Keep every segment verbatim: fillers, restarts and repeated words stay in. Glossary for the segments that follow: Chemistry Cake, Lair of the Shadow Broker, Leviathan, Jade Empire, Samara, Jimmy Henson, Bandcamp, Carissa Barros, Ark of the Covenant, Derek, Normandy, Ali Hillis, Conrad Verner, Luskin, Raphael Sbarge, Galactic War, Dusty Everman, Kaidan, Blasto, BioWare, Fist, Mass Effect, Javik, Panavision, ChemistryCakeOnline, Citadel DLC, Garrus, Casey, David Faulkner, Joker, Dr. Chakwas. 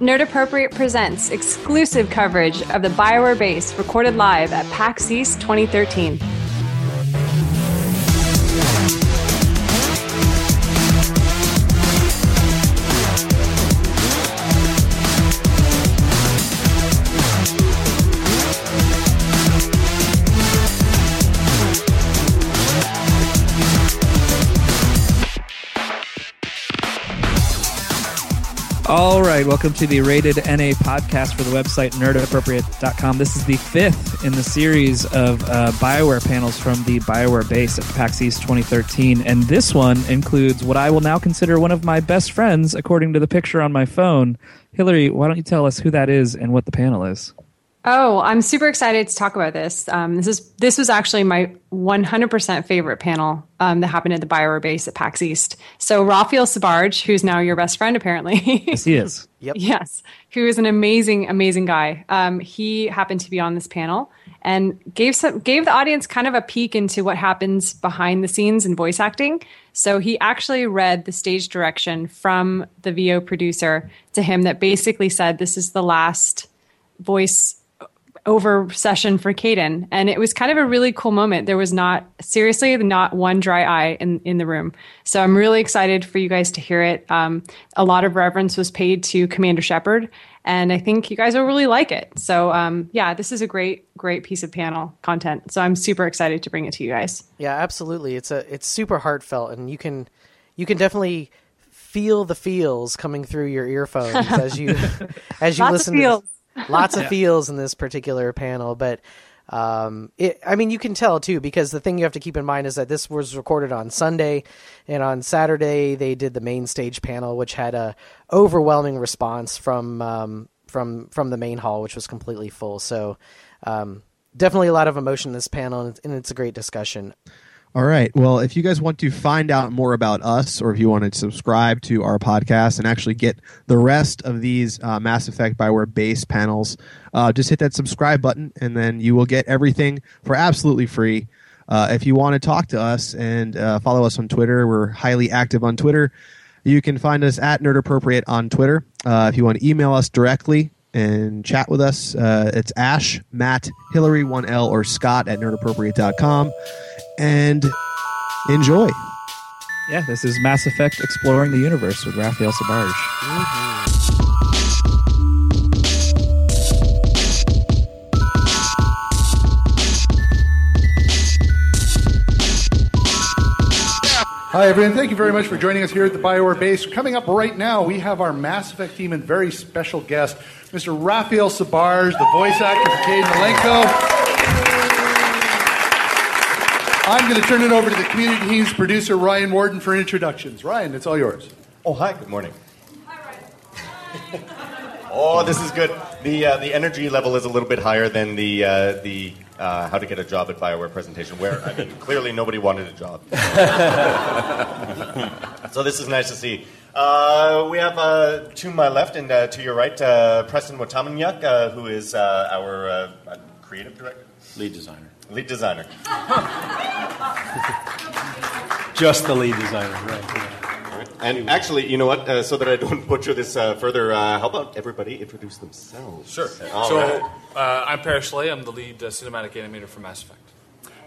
Nerd Appropriate presents exclusive coverage of the BioWare base recorded live at PAX East twenty thirteen. All right, welcome to the Rated N A podcast for the website nerd appropriate dot com. This is the fifth in the series of uh, BioWare panels from the BioWare base at PAX East twenty thirteen, and this one includes what I will now consider one of my best friends, according to the picture on my phone. Hillary, why don't you tell us who that is and what the panel is? Oh, I'm super excited to talk about this. Um, this is this was actually my one hundred percent favorite panel um, that happened at the BioWare base at PAX East. So Raphael Sbarge, who's now your best friend, apparently. Yes, he is. Yep. Yes, who is an amazing, amazing guy. Um, he happened to be on this panel and gave some gave the audience kind of a peek into what happens behind the scenes in voice acting. So he actually read the stage direction from the V O producer to him that basically said, this is the last voice over session for Kaidan. And it was kind of a really cool moment. There was not, seriously, not one dry eye in, in the room. So I'm really excited for you guys to hear it. Um, a lot of reverence was paid to Commander Shepard, and I think you guys will really like it. So um, yeah, this is a great, great piece of panel content. So I'm super excited to bring it to you guys. Yeah, absolutely. It's a, it's super heartfelt, and you can, you can definitely feel the feels coming through your earphones as you, as you Lots listen of feels. to this. Lots of feels in this particular panel, but um, it, I mean, you can tell too, because the thing you have to keep in mind is that this was recorded on Sunday, and on Saturday they did the main stage panel, which had a overwhelming response from um, from from the main hall, which was completely full. So um, definitely a lot of emotion in this panel, and it's, and it's a great discussion. All right. Well, if you guys want to find out more about us, or if you want to subscribe to our podcast and actually get the rest of these uh, Mass Effect BioWare base panels, uh, just hit that subscribe button, and then you will get everything for absolutely free. Uh, if you want to talk to us and uh, follow us on Twitter, we're highly active on Twitter. You can find us at Nerd Appropriate on Twitter. Uh, if you want to email us directly and chat with us, uh, it's Ash, Matt, Hillary, one L, or Scott at nerd appropriate dot com. And enjoy. Yeah, this is Mass Effect Exploring the Universe with Raphael Sbarge. Mm-hmm. Hi, everyone. Thank you very much for joining us here at the BioWare base. Coming up right now, we have our Mass Effect team and very special guest, Mister Raphael Sbarge, the voice actor for Kaidan Malenko. I'm going to turn it over to the community team's producer, Ryan Mordin, for introductions. Ryan, it's all yours. Oh, hi. Good morning. Hi, Ryan. Hi. Oh, this is good. The uh, the energy level is a little bit higher than the uh, the uh, how to get a job at BioWare presentation, where, I mean, clearly nobody wanted a job. So this is nice to see. Uh, we have uh, to my left and uh, to your right, uh, Preston Watamaniuk, uh, who is uh, our uh, creative director. Lead designer. Lead designer. Just the lead designer, right. Yeah. And actually, you know what, uh, so that I don't butcher this uh, further, uh, how about everybody introduce themselves? Sure. All so right. uh, I'm Parrish Lay. I'm the lead uh, cinematic animator for Mass Effect.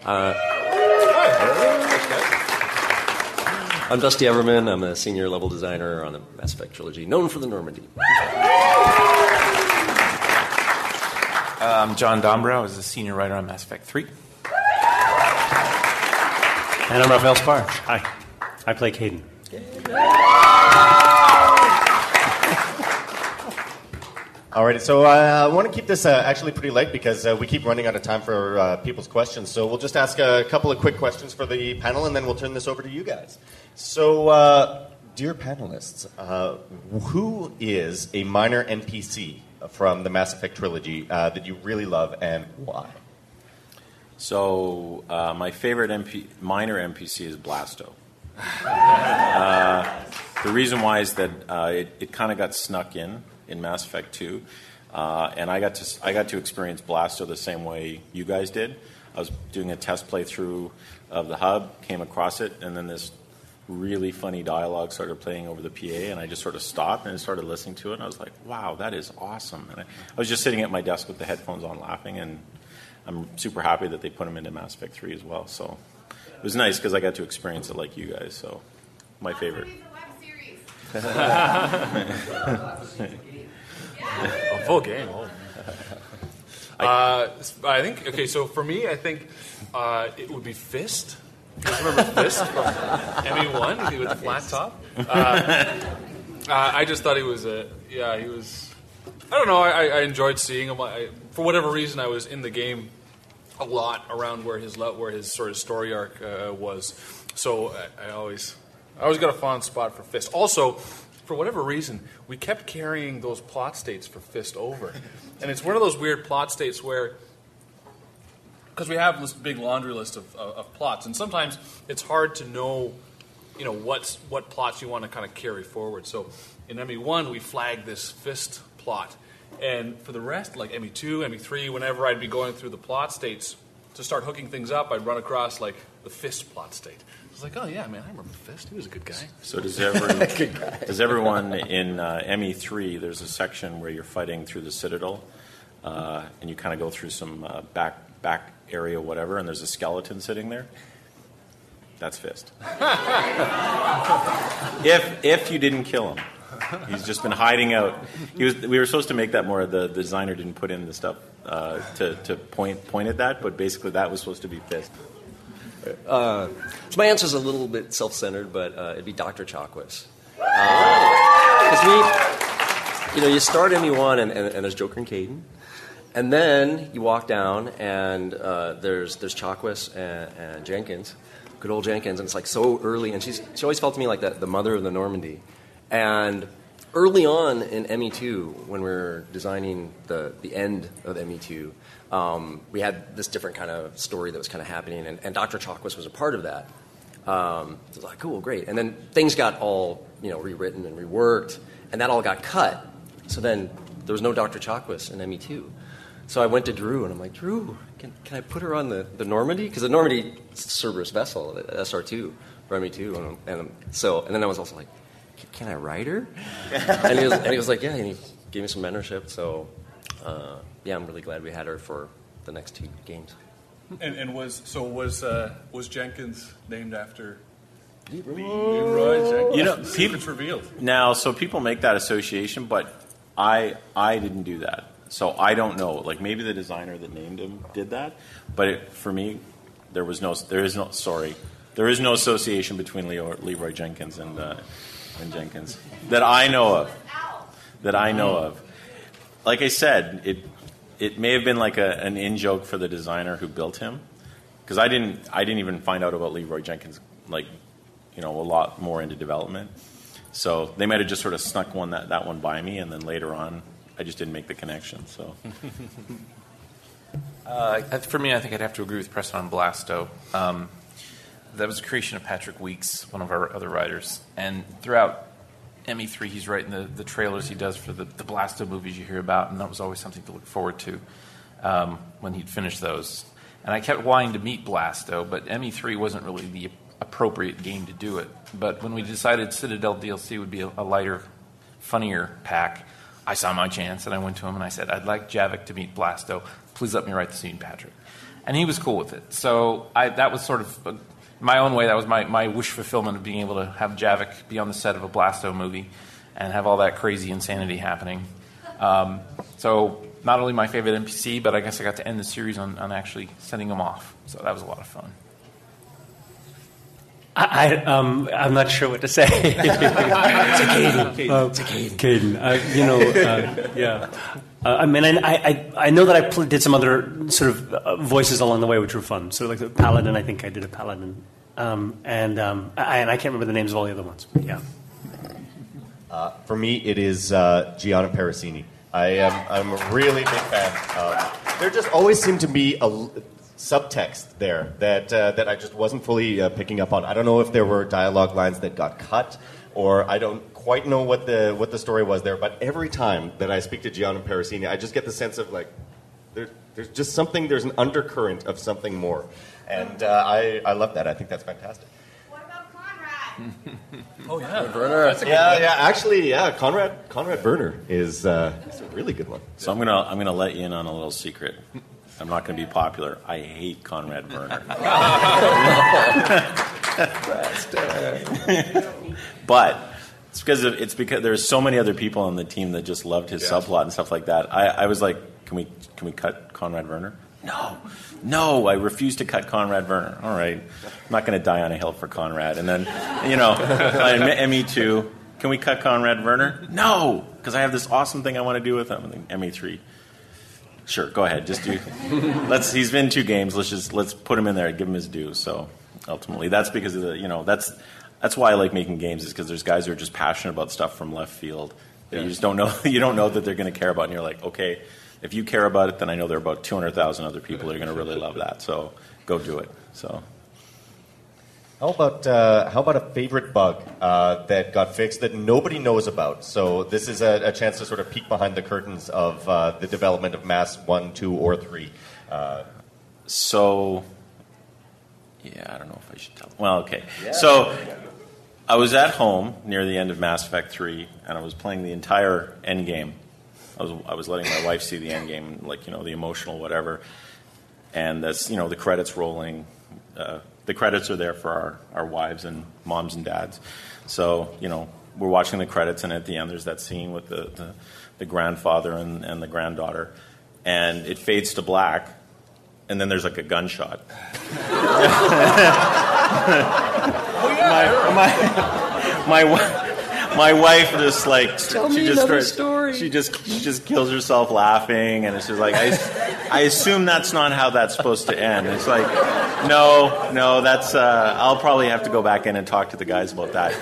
Uh, Hi. I'm Dusty Everman. I'm a senior level designer on the Mass Effect trilogy, known for the Normandy. I'm um, John Dombrow. I was a senior writer on Mass Effect three. And I'm Raphael Sbarge. Hi. I play Kaidan. All right, so uh, I want to keep this uh, actually pretty light because uh, we keep running out of time for uh, people's questions. So we'll just ask a couple of quick questions for the panel, and then we'll turn this over to you guys. So, uh, dear panelists, uh, who is a minor N P C from the Mass Effect trilogy uh, that you really love, and why? So uh, my favorite M P, minor N P C is Blasto. uh, the reason why is that uh, it, it kind of got snuck in in Mass Effect two, uh, and I got to I got to experience Blasto the same way you guys did. I was doing a test playthrough of the hub, came across it, and then this really funny dialogue started playing over the P A, and I just sort of stopped and started listening to it, and I was like, wow, that is awesome. And I, I was just sitting at my desk with the headphones on laughing, and I'm super happy that they put them into Mass Effect three as well. So it was nice because I got to experience it like you guys, so my favorite. A full game. Uh, I think, okay, so for me, I think uh, it would be Fist. Do you guys remember Fist from M E one with the flat top? Uh, uh, I just thought he was a, yeah, he was, I don't know, I, I enjoyed seeing him. I, for whatever reason, I was in the game a lot around where his where his sort of story arc uh, was. So I, I always, I always got a fond spot for Fist. Also, for whatever reason, we kept carrying those plot states for Fist over. And it's one of those weird plot states where, because we have this big laundry list of, of, of plots, and sometimes it's hard to know, you know, what's, what plots you want to kind of carry forward. So in M E one, we flagged this Fist plot, and for the rest, like M E two, M E three, whenever I'd be going through the plot states to start hooking things up, I'd run across like the Fist plot state. I was like, oh yeah, man, I remember Fist. He was a good guy. So does everyone? Does everyone in uh, M E three? There's a section where you're fighting through the Citadel, uh, and you kind of go through some uh, back back. area, whatever, and there's a skeleton sitting there. That's Fist. if if you didn't kill him, he's just been hiding out. He was. We were supposed to make that more. The, the designer didn't put in the stuff uh, to to point point at that, but basically that was supposed to be Fist. Uh, so my answer's a little bit self-centered, but uh, it'd be Doctor Chakwas. Because uh, we, you know, you start M E one and, and, and there's Joker and Kaidan. And then you walk down, and uh, there's there's Chakwas and, and Jenkins, good old Jenkins, and it's like so early. And she's she always felt to me like the, the mother of the Normandy. And early on in M E two, when we were designing the, the end of M E two, um, we had this different kind of story that was kind of happening, and, and Doctor Chakwas was a part of that. Um, so I was like, cool, great. And then things got all, you know, rewritten and reworked, and that all got cut. So then there was no Doctor Chakwas in M E two. So I went to Drew, and I'm like, Drew, can can I put her on the, the Normandy? Because the Normandy is a Cerberus vessel, S R two, for M E two. And, and, so, and then I was also like, can I ride her? and, he was, and he was like, yeah, and he gave me some mentorship. So, uh, yeah, I'm really glad we had her for the next two games. And, and was so was uh, was Jenkins named after... Leroy Jenkins? You know, secrets revealed. Now, so people make that association, but I I didn't do that. So I don't know. Like, maybe the designer that named him did that, but it, for me, there was no. There is no. Sorry, there is no association between Leo, Leroy Jenkins and uh, and Jenkins that I know of. That I know of. Like I said, it it may have been like a, an in joke for the designer who built him, because I didn't. I didn't even find out about Leroy Jenkins. Like, you know, a lot more into development. So they might have just sort of snuck one that that one by me, and then later on. I just didn't make the connection, so. uh, for me, I think I'd have to agree with Preston on Blasto. Um, that was a creation of Patrick Weekes, one of our other writers. And throughout M E three, he's writing the, the trailers he does for the, the Blasto movies you hear about, and that was always something to look forward to um, when he'd finish those. And I kept wanting to meet Blasto, but M E three wasn't really the appropriate game to do it. But when we decided Citadel D L C would be a, a lighter, funnier pack, I saw my chance, and I went to him, and I said, I'd like Javik to meet Blasto. Please let me write the scene, Patrick. And he was cool with it. So I, that was sort of, a, my own way, that was my, my wish fulfillment of being able to have Javik be on the set of a Blasto movie and have all that crazy insanity happening. Um, so not only my favorite N P C, but I guess I got to end the series on, on actually sending him off. So that was a lot of fun. I, um, I'm not sure what to say. It's a Kaidan. Uh, uh, you know, uh, yeah. Uh, I mean, I, I, I know that I pl- did some other sort of uh, voices along the way, which were fun. So like the Paladin, I think I did a Paladin. Um, and, um, I, and I can't remember the names of all the other ones. But yeah. Uh, for me, it is uh, Gianna Parasini. I am I'm a really big fan. Uh, there just always seemed to be a... subtext there that uh, that I just wasn't fully uh, picking up on. I don't know if there were dialogue lines that got cut, or I don't quite know what the what the story was there. But every time that I speak to Gianna Parasini, I just get the sense of like there, there's just something. There's an undercurrent of something more, and uh, I I love that. I think that's fantastic. What about Conrad? Oh yeah, Verner. That's a good yeah, one. yeah. Actually, yeah. Conrad Conrad Verner is uh, that's a really good one. So I'm gonna I'm gonna let you in on a little secret. I'm not gonna be popular. I hate Conrad Verner. But it's because of, it's because there's so many other people on the team that just loved his yeah. subplot and stuff like that. I, I was like, can we can we cut Conrad Verner? No, no, I refuse to cut Conrad Verner. All right, I'm not going to die on a hill for Conrad. And then, you know, M E two, can we cut Conrad Verner? No, because I have this awesome thing I want to do with him. And then M E three, sure, go ahead, just do. Let's. He's been two games. Let's just let's put him in there and give him his due. So ultimately, that's because of the you know that's that's why I like making games is because there's guys who are just passionate about stuff from left field that yeah. you just don't know you don't know that they're going to care about, and you're like, okay. If you care about it, then I know there are about two hundred thousand other people that are going to really love that. So go do it. So, how about uh, how about a favorite bug uh, that got fixed that nobody knows about? So this is a, a chance to sort of peek behind the curtains of uh, the development of Mass one, two, or three. Uh, so, yeah, I don't know if I should tell. Well, okay. Yeah. So I was at home near the end of Mass Effect three, and I was playing the entire endgame. I was I was letting my wife see the end game, like you know the emotional whatever, and that's you know the credits rolling. Uh, the credits are there for our, our wives and moms and dads, so you know we're watching the credits, and at the end there's that scene with the the, the grandfather and, and the granddaughter, and it fades to black, and then there's like a gunshot. my my my. my My wife just like Tell she me just starts, story. she just she just kills herself laughing, and it's just like I, I assume that's not how that's supposed to end. It's like no, no, that's uh, I'll probably have to go back in and talk to the guys about that.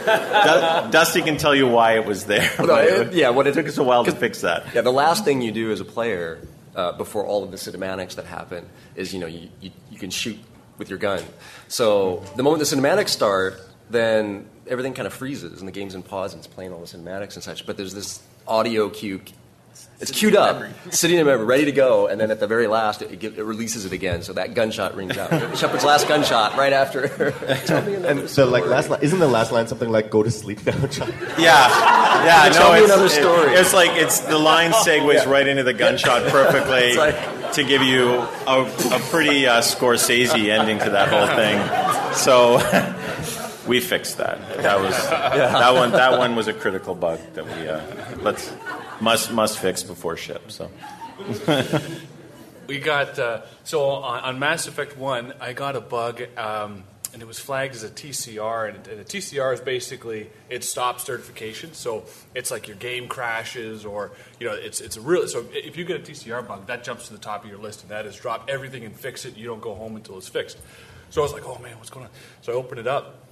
Du- Dusty can tell you why it was there. No, it, yeah, what it took us a while to fix that. Yeah, the last thing you do as a player uh, before all of the cinematics that happen is you know you, you you can shoot with your gun. So the moment the cinematics start, then everything kind of freezes, and the game's in pause, and it's playing all the cinematics and such. But there's this audio cue. It's queued up, sitting in memory, ready to go, and then at the very last, it, it releases it again, so that gunshot rings out. Shepard's last gunshot, right after. Tell me another and story. So, like, last li- isn't the last line something like, go to sleep now, Chuck? Yeah. Yeah, Tell no, me it's, another story. It, it's like, it's the line segues yeah. right into the gunshot perfectly like, to give you a, a pretty uh, Scorsese ending to that whole thing. So... We fixed that. That was yeah. that one. That one was a critical bug that we uh, let's must must fix before ship. So we got uh, so on, on Mass Effect one, I got a bug, um, and it was flagged as a T C R, and, and a T C R is basically it stops certification. So it's like your game crashes, or you know, it's it's a real. So if you get a T C R bug, that jumps to the top of your list, and that is drop everything and fix it. You don't go home until it's fixed. So I was like, oh man, what's going on? So I opened it up.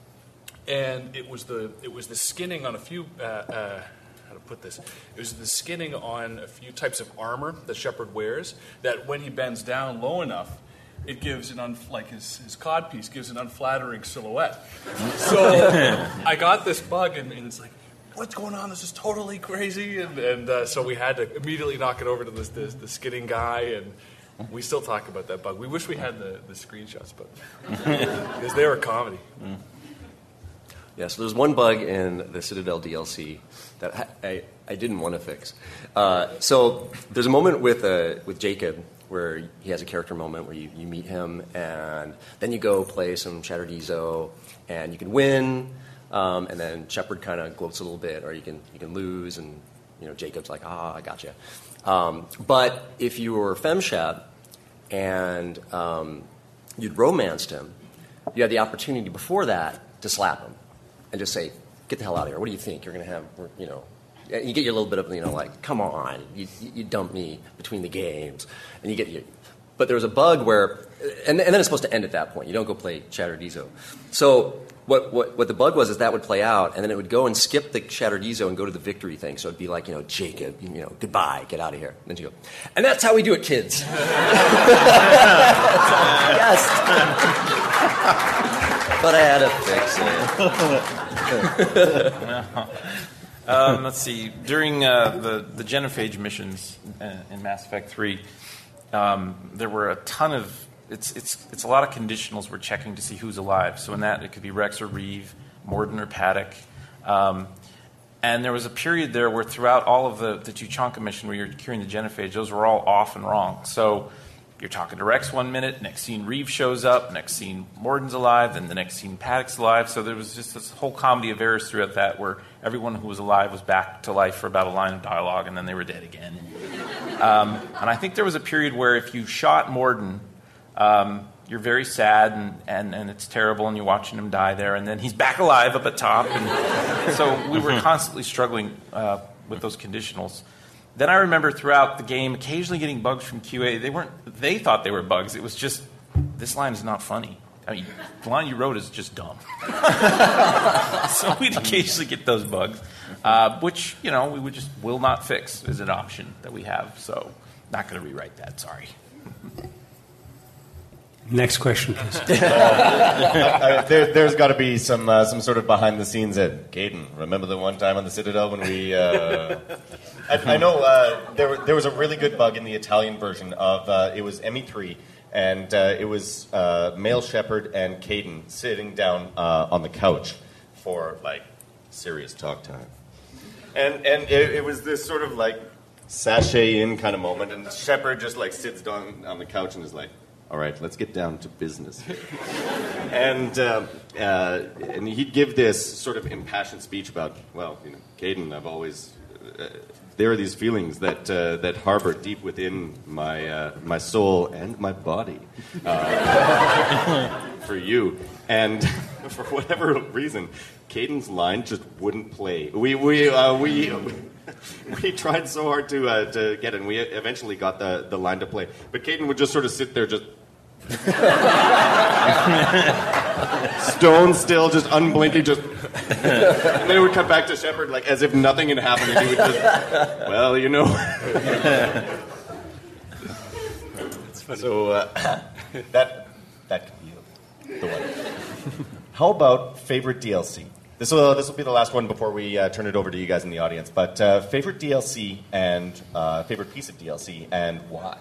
And it was the it was the skinning on a few uh, uh, how to put this it was the skinning on a few types of armor that Shepard wears that when he bends down low enough, it gives an un, like his his codpiece gives an unflattering silhouette. So I got this bug and, and it's like, what's going on? This is totally crazy. And and uh, so we had to immediately knock it over to this, this the skinning guy and. We still talk about that bug. We wish we had the, the screenshots, but because they were comedy. Mm. Yeah, so there's one bug in the Citadel D L C that I, I, I didn't want to fix. Uh, so there's a moment with uh, with Jacob where he has a character moment where you, you meet him, and then you go play some Chatterdeezo, and you can win, um, and then Shepard kind of gloats a little bit, or you can you can lose, and you know Jacob's like, ah, I gotcha. Um, but if you were FemShep and um, you'd romanced him, you had the opportunity before that to slap him. And just say, get the hell out of here. What do you think? You're going to have, you know, you get your little bit of, you know, like, come on, you, you dumped me between the games. And you get, you, but there was a bug where, and, and then it's supposed to end at that point. You don't go play Chatterdeezo. So what, what what the bug was is that would play out, and then it would go and skip the Chatterdeezo and go to the victory thing. So it'd be like, you know, Jacob, you know, goodbye, get out of here. And then you go, and that's how we do it, kids. Yes. But I had to fix it. No. um, let's see. During uh, the, the genophage missions in Mass Effect three, um, there were a ton of... It's it's it's a lot of conditionals we're checking to see who's alive. So in that, it could be Wrex or Reeve, Mordin or Paddock. Um, and there was a period there where throughout all of the, the Tuchanka mission where you're curing the genophage, those were all off and wrong. So you're talking to Wrex one minute, next scene Reeve shows up, next scene Mordin's alive, then the next scene Paddock's alive. So there was just this whole comedy of errors throughout that where everyone who was alive was back to life for about a line of dialogue, and then they were dead again. Um, and I think there was a period where if you shot Mordin, um, you're very sad, and, and, and it's terrible, and you're watching him die there, and then he's back alive up at top. And so we were constantly struggling uh, with those conditionals. Then I remember throughout the game occasionally getting bugs from Q A. They weren't. They thought they were bugs. It was just, this line is not funny. I mean, the line you wrote is just dumb. So we'd occasionally get those bugs, uh, which, you know, we would just will not fix is an option that we have. So not going to rewrite that. Sorry. Next question, please. uh, there, there's got to be some uh, some sort of behind the scenes at Kaidan. Remember the one time on the Citadel when we? Uh, I, I know uh, there were, there was a really good bug in the Italian version of uh, it was M E three, and uh, it was uh, Male Shepard and Kaidan sitting down uh, on the couch for like serious talk time, and and it, it was this sort of like sachet in kind of moment, and Shepard just like sits down on the couch and is like, all right, let's get down to business. and uh, uh, and he'd give this sort of impassioned speech about, well, you know, Kaidan, I've always uh, there are these feelings that uh, that harbor deep within my uh, my soul and my body uh, for you. And for whatever reason, Kaidan's line just wouldn't play. We we uh, we. Uh, We tried so hard to uh, to get it, and we eventually got the, the line to play. But Kaidan would just sort of sit there, just stone still, just unblinking, just. And then it would cut back to Shepard, like as if nothing had happened, and he would just, well, you know. That's funny. So uh, that that could be the one. How about favorite D L C? This will this will be the last one before we uh, turn it over to you guys in the audience. But uh, favorite D L C and uh, favorite piece of D L C and why?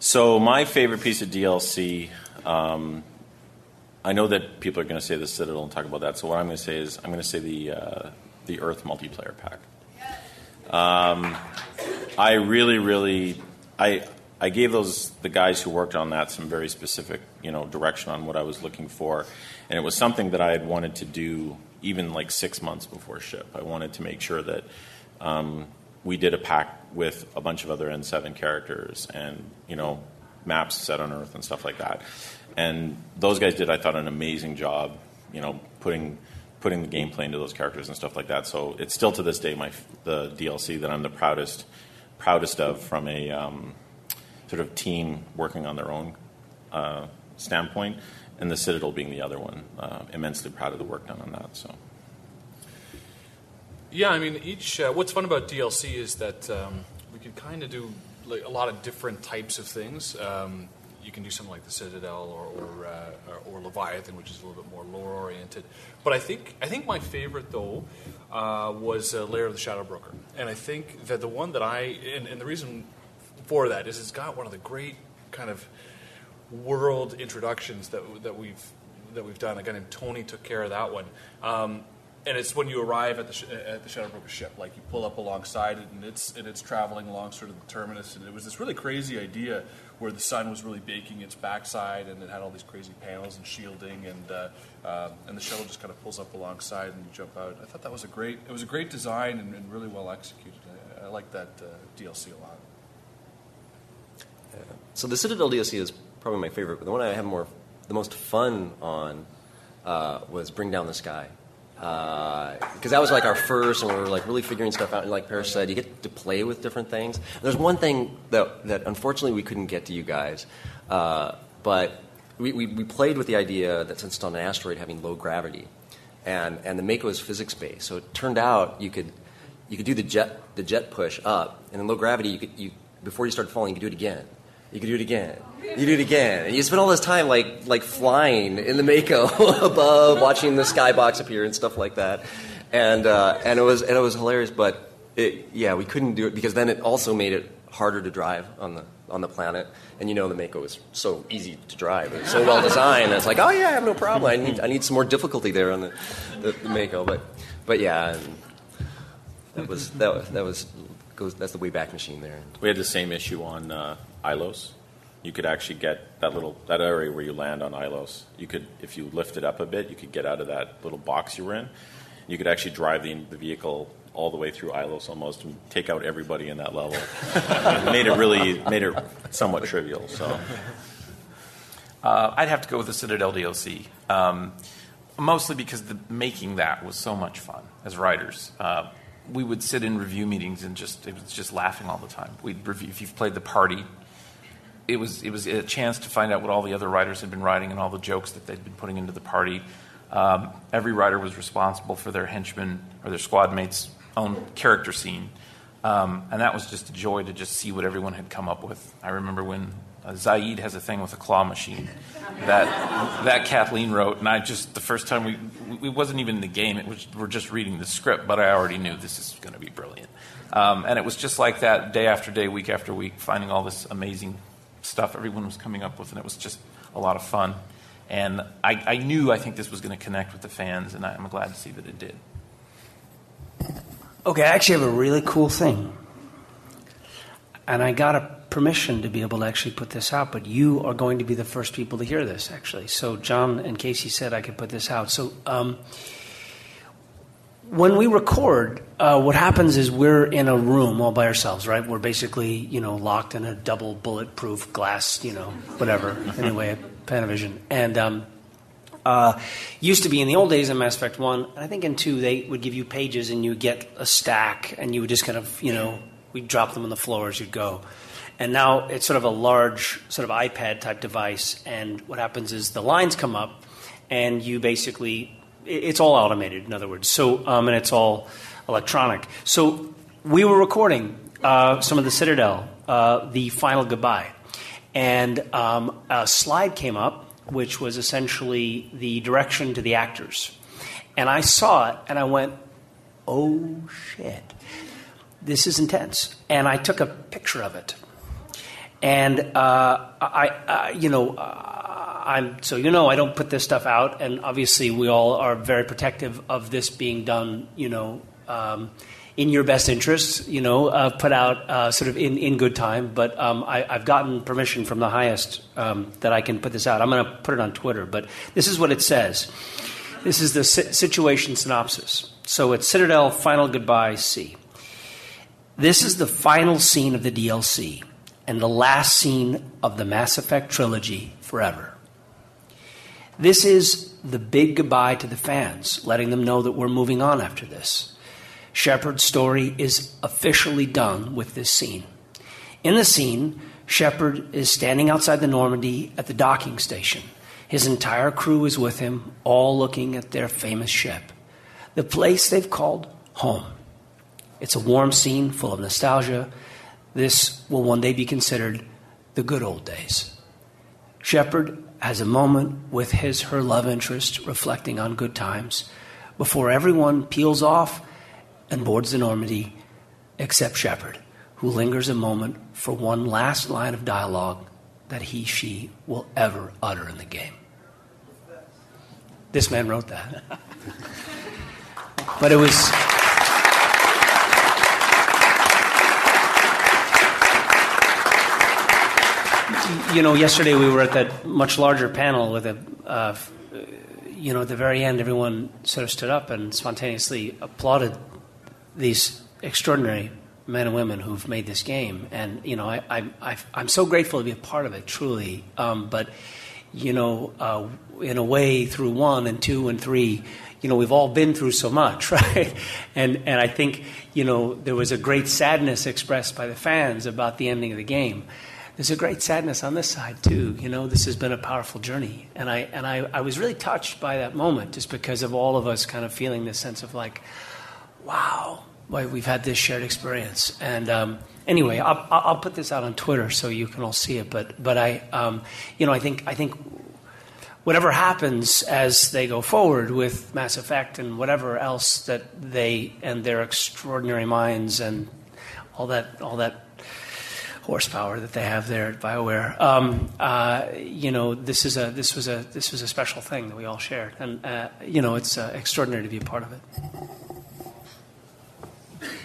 So my favorite piece of D L C, um, I know that people are going to say the Citadel and talk about that. So what I'm going to say is I'm going to say the uh, the Earth multiplayer pack. Um, I really, really, I I gave those the guys who worked on that some very specific, you know, direction on what I was looking for. And it was something that I had wanted to do even like six months before ship. I wanted to make sure that um, we did a pack with a bunch of other N seven characters and, you know, maps set on Earth and stuff like that. And those guys did, I thought, an amazing job, you know, putting putting the gameplay into those characters and stuff like that. So it's still to this day my the D L C that I'm the proudest proudest of from a um, sort of team working on their own uh, standpoint. And the Citadel being the other one. Uh, immensely proud of the work done on that. So, yeah, I mean, each. Uh, what's fun about D L C is that um, we can kind of do like, a lot of different types of things. Um, you can do something like the Citadel or or, uh, or or Leviathan, which is a little bit more lore oriented. But I think I think my favorite though uh, was uh, Lair of the Shadow Broker, and I think that the one that I and, and the reason for that is it's got one of the great kind of world introductions that that we've that we've done. A guy named Tony took care of that one, um, and it's when you arrive at the sh- at the Shadow Broker ship, like you pull up alongside it, and it's and it's traveling along sort of the terminus. And it was this really crazy idea where the sun was really baking its backside, and it had all these crazy panels and shielding, and uh, uh, and the shuttle just kind of pulls up alongside and you jump out. I thought that was a great it was a great design and, and really well executed. I, I like that uh, D L C a lot. Yeah. So the Citadel D L C is probably my favorite, but the one I have more, the most fun on uh, was Bring Down the Sky, because uh, that was like our first, and we were like really figuring stuff out. And like Parrish said, you get to play with different things. And there's one thing that that unfortunately we couldn't get to you guys, uh, but we, we we played with the idea that since it's on an asteroid having low gravity, and and the Mako is physics based, so it turned out you could you could do the jet the jet push up, and in low gravity you could you before you started falling you could do it again. You could do it again. You do it again. And you spend all this time like like flying in the Mako above, watching the skybox appear and stuff like that. And uh, and it was and it was hilarious, but it, yeah, we couldn't do it because then it also made it harder to drive on the on the planet. And you know the Mako is so easy to drive. It's so well designed. It's like, oh, yeah, I have no problem. I need I need some more difficulty there on the, the, the Mako. But but yeah, and that was that was, that was goes that's the Wayback Machine there. We had the same issue on uh, Ilos. You could actually get that little that area where you land on Ilos. You could, if you lift it up a bit, you could get out of that little box you were in. You could actually drive the, the vehicle all the way through Ilos almost and take out everybody in that level. It made it really made it somewhat trivial. So uh, I'd have to go with the Citadel D L C, um, mostly because the making that was so much fun as writers. Uh, we would sit in review meetings and just it was just laughing all the time. We'd review if you've played the party. It was it was a chance to find out what all the other writers had been writing and all the jokes that they'd been putting into the party. Um, every writer was responsible for their henchman or their squad mate's own character scene, um, and that was just a joy to just see what everyone had come up with. I remember when uh, Zaid has a thing with a claw machine that that Kathleen wrote, and I just the first time we we wasn't even in the game; it was we're just reading the script, but I already knew this is going to be brilliant. Um, and it was just like that, day after day, week after week, finding all this amazing stuff everyone was coming up with, and it was just a lot of fun. And I, I knew I think this was going to connect with the fans, and I'm glad to see that it did. Okay, I actually have a really cool thing. And I got a permission to be able to actually put this out, but you are going to be the first people to hear this, actually. So John and Casey said I could put this out. So um, when we record, uh, what happens is we're in a room all by ourselves, right? We're basically, you know, locked in a double bulletproof glass, you know, whatever, anyway, Panavision. And um, uh, used to be in the old days in Mass Effect one, I think in two, they would give you pages and you would get a stack and you would just kind of, you know, we'd drop them on the floor as you'd go. And now it's sort of a large sort of iPad type device. And what happens is the lines come up and you basically, it's all automated, in other words. So um, and it's all electronic. So we were recording uh, some of the Citadel, uh, the final goodbye. And um, a slide came up, which was essentially the direction to the actors. And I saw it, and I went, oh, shit. This is intense. And I took a picture of it. And, uh, I, I, you know, I'm so you know I don't put this stuff out, and obviously we all are very protective of this being done, you know, um in your best interests, you know, uh, put out uh, sort of in, in good time. But um, I, I've gotten permission from the highest um, that I can put this out. I'm going to put it on Twitter, but this is what it says. This is the si- situation synopsis. So it's Citadel Final Goodbye C. This is the final scene of the D L C and the last scene of the Mass Effect trilogy forever. This is the big goodbye to the fans, letting them know that we're moving on after this. Shepard's story is officially done with this scene. In the scene, Shepard is standing outside the Normandy at the docking station. His entire crew is with him, all looking at their famous ship, the place they've called home. It's a warm scene full of nostalgia. This will one day be considered the good old days. Shepard has a moment with his, her love interest reflecting on good times before everyone peels off and boards the Normandy, except Shepard, who lingers a moment for one last line of dialogue that he, she will ever utter in the game. This man wrote that. But it was... You know, yesterday we were at that much larger panel with a... Uh, you know, at the very end, everyone sort of stood up and spontaneously applauded these extraordinary men and women who've made this game, and you know, I, I, I've, I'm so grateful to be a part of it, truly. Um, but you know, uh, in a way, through one and two and three, you know, we've all been through so much, right? And and I think you know there was a great sadness expressed by the fans about the ending of the game. There's a great sadness on this side too. You know, this has been a powerful journey, and I and I, I was really touched by that moment just because of all of us kind of feeling this sense of like, wow, boy, we've had this shared experience. And um, anyway, I'll, I'll put this out on Twitter so you can all see it. But but I, um, you know, I think I think whatever happens as they go forward with Mass Effect and whatever else that they and their extraordinary minds and all that all that horsepower that they have there at BioWare. Um, uh, you know, this is a this was a this was a special thing that we all shared, and uh, you know, it's uh, extraordinary to be a part of it.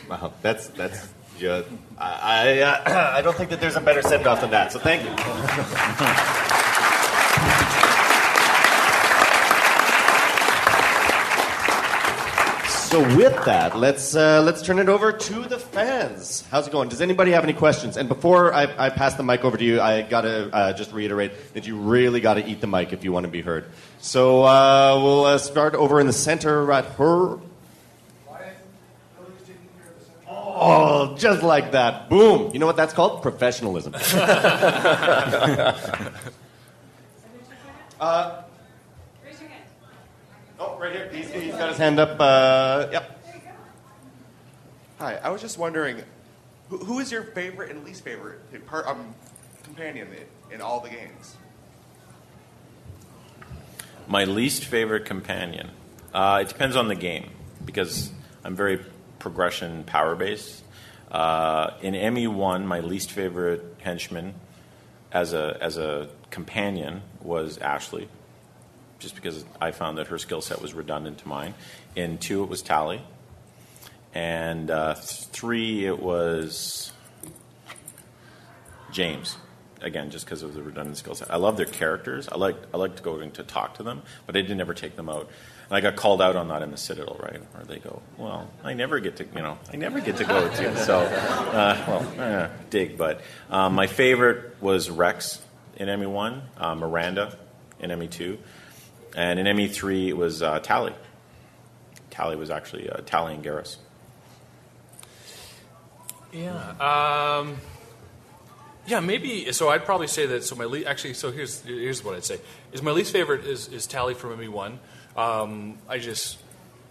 Wow, that's that's. Yeah, I I, uh, I don't think that there's a better send off than that. So thank you. So with that, let's uh, let's turn it over to the fans. How's it going? Does anybody have any questions? And before I, I pass the mic over to you, I gotta uh, just reiterate that you really gotta eat the mic if you want to be heard. So uh, we'll uh, start over in the center, right her. Oh, just like that. Boom. You know what that's called? Professionalism. uh, Raise your hand. Oh, right here. He's, he's got his hand up. Uh, yep. There you go. Hi. I was just wondering, who, who is your favorite and least favorite part, um, companion in all the games? My least favorite companion. Uh, it depends on the game, because I'm very... progression power base. Uh, in M E one, my least favorite henchman as a as a companion was Ashley, just because I found that her skill set was redundant to mine. In two, it was Tali, and uh, three, it was James. Again, just because of the redundant skill set. I love their characters. I like I like to go to talk to them, but I didn't ever take them out. And I got called out on that in the Citadel, right? Where they go, well, I never get to, you know, I never get to go to. So, uh, well, eh, dig. But um, my favorite was Wrex in M E one, uh, Miranda in M E two, and in M E three it was uh, Tali. Tali was actually uh, Tali and Garrus. Yeah. Um... Yeah, maybe. So I'd probably say that. So my le- actually, so here's here's what I'd say is my least favorite is, is Tali from M E one. Um, I just,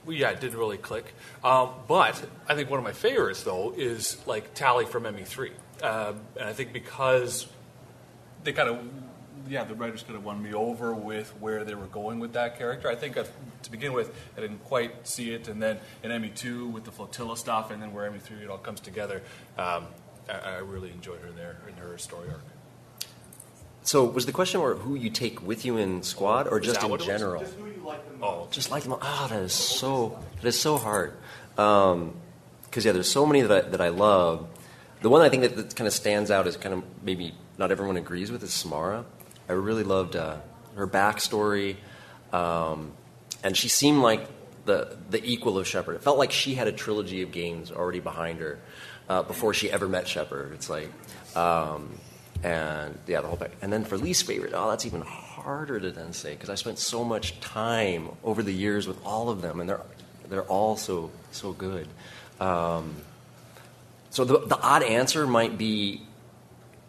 well, yeah, it didn't really click. Um, but I think one of my favorites though is like Tali from M E three, uh, and I think because they kind of, yeah, the writers could have won me over with where they were going with that character. I think I've, to begin with, I didn't quite see it, and then in M E two with the flotilla stuff, and then where M E three it all comes together. Um, I really enjoyed her there in her story arc. So was the question or who you take with you in squad or just in general? Just who you like the most. Oh, just like them all. Oh, that is so, that is so hard. Because, um, yeah, there's so many that I, that I love. The one I think that, that kind of stands out is kind of maybe not everyone agrees with is Samara. I really loved uh, her backstory. Um, and she seemed like the the equal of Shepard. It felt like she had a trilogy of games already behind her. Uh, before she ever met Shepard. It's like, um, and yeah, the whole back. And then for least favorite, oh, that's even harder to then say because I spent so much time over the years with all of them, and they're they're all so so good. Um, so the the odd answer might be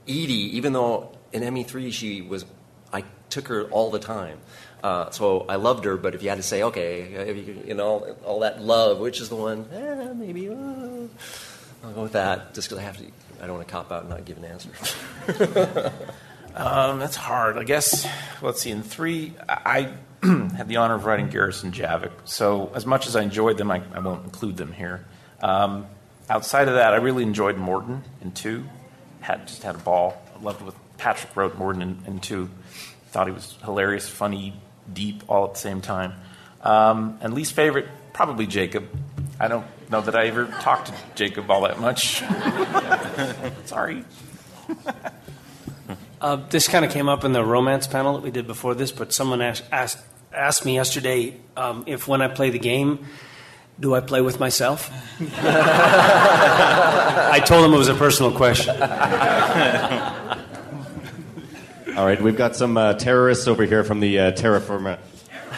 Edie, even though in M E three she was, I took her all the time. Uh, so I loved her, but if you had to say, okay, if you could, you know, all that love, which is the one? Eh, maybe. Oh. I'll go with that, just because I have to. I don't want to cop out and not give an answer. um, that's hard. I guess, let's see, in three, I had the honor of writing Garrus and Javik. So as much as I enjoyed them, I, I won't include them here. Um, outside of that, I really enjoyed Mordin in two. Had, just had a ball. I loved what Patrick wrote Mordin in, in two. Thought he was hilarious, funny, deep, all at the same time. Um, and least favorite, probably Jacob. I don't know that I ever talked to Jacob all that much. Sorry. uh, this kind of came up in the romance panel that we did before this, but someone asked asked, asked me yesterday um, if when I play the game, do I play with myself? I told him it was a personal question. All right, we've got some uh, terrorists over here from the uh, Terraforma.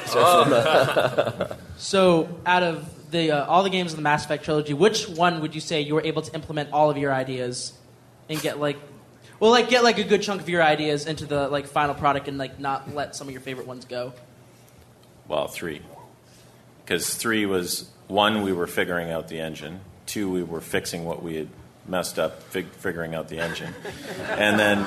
Oh. So out of... The, uh, all the games in the Mass Effect trilogy, which one would you say you were able to implement all of your ideas and get like, well, like get like a good chunk of your ideas into the like final product and like not let some of your favorite ones go? Well, three, because three was one we were figuring out the engine, two we were fixing what we had messed up, fig- figuring out the engine, and then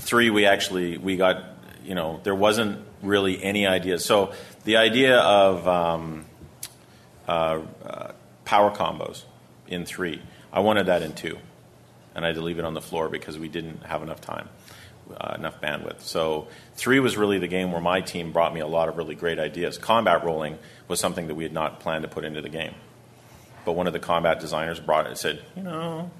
three we actually we got you know there wasn't really any ideas. So the idea of um, Uh, uh, power combos in three. I wanted that in two. and I had to leave it on the floor because we didn't have enough time, uh, enough bandwidth. So three was really the game where my team brought me a lot of really great ideas. Combat rolling was something that we had not planned to put into the game. But one of the combat designers brought it and said, you know,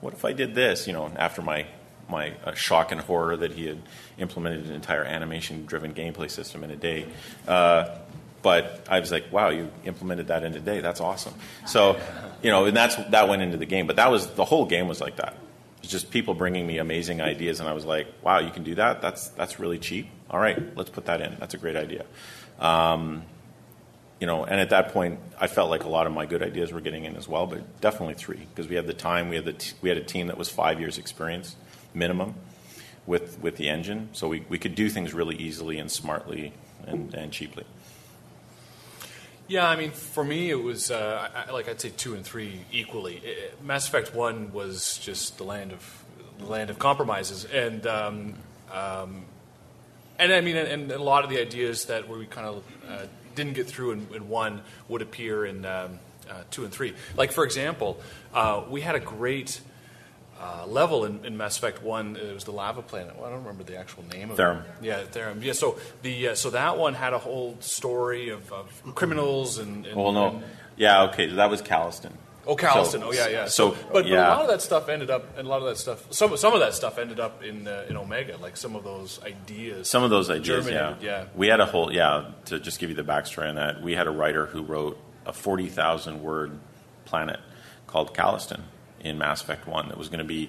what if I did this? You know, after my, my uh, shock and horror that he had implemented an entire animation-driven gameplay system in a day. Uh, but I was like, wow, you implemented that in a day. That's awesome. So, you know, and that's that went into the game. But that was, the whole game was like that. It was just people bringing me amazing ideas, and I was like, wow, you can do that? That's, that's really cheap. All right, let's put that in. That's a great idea. Um, you know, and at that point, I felt like a lot of my good ideas were getting in as well, but definitely three, because we had the time, we had the t- we had a team that was five years experience minimum with with the engine, so we, we could do things really easily and smartly and, and cheaply. Yeah, I mean, for me, it was, uh, I, like, I'd say two and three equally. It, Mass Effect one was just the land of the land of compromises, and, um, um, and I mean, and, and a lot of the ideas that we kind of uh, didn't get through in, in one would appear in um, uh, two and three. Like, for example, uh, we had a great uh, level in, in Mass Effect one. It was the lava planet. Well, I don't remember the actual name of it. Therum. Yeah, Therum. Yeah, so the uh, so that one had a whole story of, of criminals and, and. Well, no. And, yeah, okay. That was Caliston. Oh, Caliston. So, oh, yeah, yeah. So, so but, yeah. but a lot of that stuff ended up, and a lot of that stuff, some some of that stuff ended up in uh, in Omega. Like some of those ideas. Some of those ideas. Yeah. yeah. We had a whole, yeah. To just give you the backstory on that, we had a writer who wrote a forty thousand word planet called Caliston in Mass Effect One that was going to be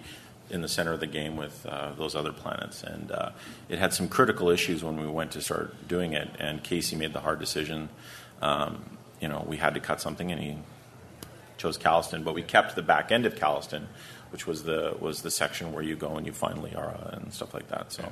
in the center of the game with uh, those other planets, and uh, it had some critical issues when we went to start doing it. And Casey made the hard decision. Um, you know, we had to cut something, and he. chose Caliston, but we kept the back end of Caliston, which was the was the section where you go and you find Liara and stuff like that. So,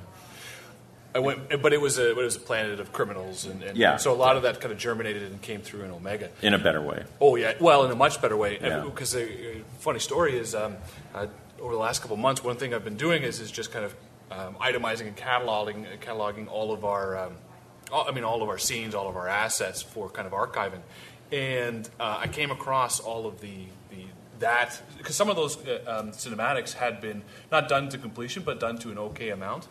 I went, but it was a it was a planet of criminals, and, and yeah. So a lot of that kind of germinated and came through in Omega in a better way. Oh yeah, well, in a much better way. Because yeah. the funny story is, um, uh, over the last couple of months, one thing I've been doing is is just kind of um, itemizing and cataloging cataloging all of our, um, all, I mean, all of our scenes, all of our assets for kind of archiving. And uh, I came across all of the, the that, because some of those uh, um, cinematics had been not done to completion, but done to an okay amount.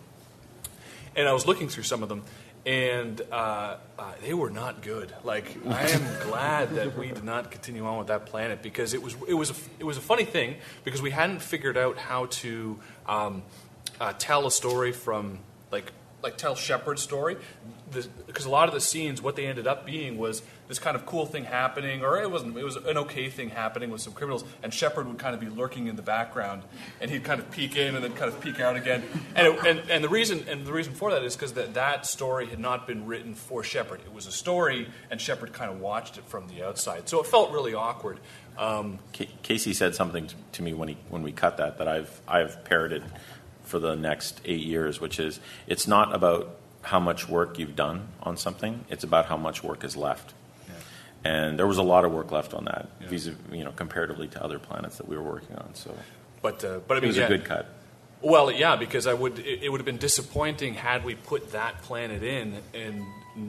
And I was looking through some of them, and uh, uh, they were not good. Like, I am glad that we did not continue on with that planet, because it was it was a, it was a funny thing, because we hadn't figured out how to um, uh, tell a story from, like, like tell Shepard's story, because a lot of the scenes, what they ended up being was this kind of cool thing happening, or it wasn't, it was an okay thing happening with some criminals, and Shepard would kind of be lurking in the background, and he'd kind of peek in and then kind of peek out again, and it, and, and the reason and the reason for that is because that that story had not been written for Shepard. It was a story, and Shepard kind of watched it from the outside, so it felt really awkward. Um, C- Casey said something to me when he when we cut that that I've I've parroted for the next eight years, which is, it's not about how much work you've done on something, it's about how much work is left. Yeah. And there was a lot of work left on that, yeah. vis- you know, comparatively to other planets that we were working on. So, but uh, but I mean, it was yeah. a good cut. Well, yeah, because I would it, it would have been disappointing had we put that planet in and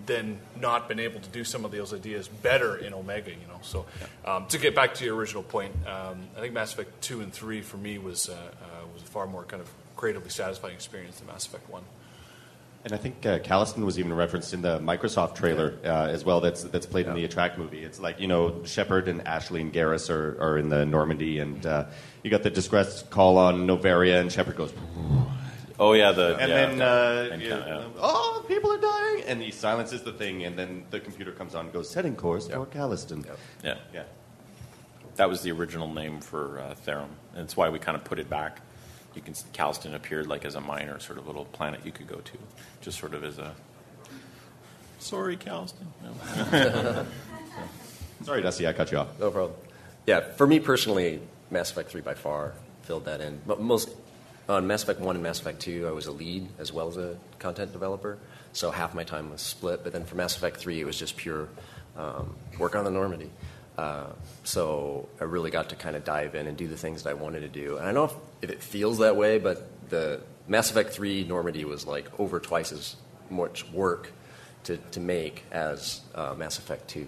then not been able to do some of those ideas better in Omega, you know. So yeah. um, to get back to your original point, um, I think Mass Effect two and three for me was uh, uh, was a far more kind of creatively satisfying experience in Mass Effect one. And I think uh, Caliston was even referenced in the Microsoft trailer uh, as well. That's that's played yeah. in the Attract movie. It's like, you know, Shepard and Ashley and Garrus are, are in the Normandy, and uh, you got the distress call on Novaria, and Shepard goes. Oh yeah, the and yeah, then uh, and, yeah, yeah. oh, people are dying, and he silences the thing, and then the computer comes on and goes, setting course yeah. for Caliston. Yeah. yeah, yeah. That was the original name for uh, Therum, and it's why we kind of put it back. You can see Caliston appeared like as a minor sort of little planet you could go to, just sort of as a sorry, Caliston. No. Sorry, Dusty, I cut you off. No problem. Yeah, for me personally, Mass Effect three by far filled that in. But most on Mass Effect one and Mass Effect two, I was a lead as well as a content developer, so half my time was split. But then for Mass Effect three, it was just pure um, work on the Normandy. Uh, so I really got to kind of dive in and do the things that I wanted to do. And I don't know if, if it feels that way, but the Mass Effect three Normandy was like over twice as much work to, to make as uh, Mass Effect two.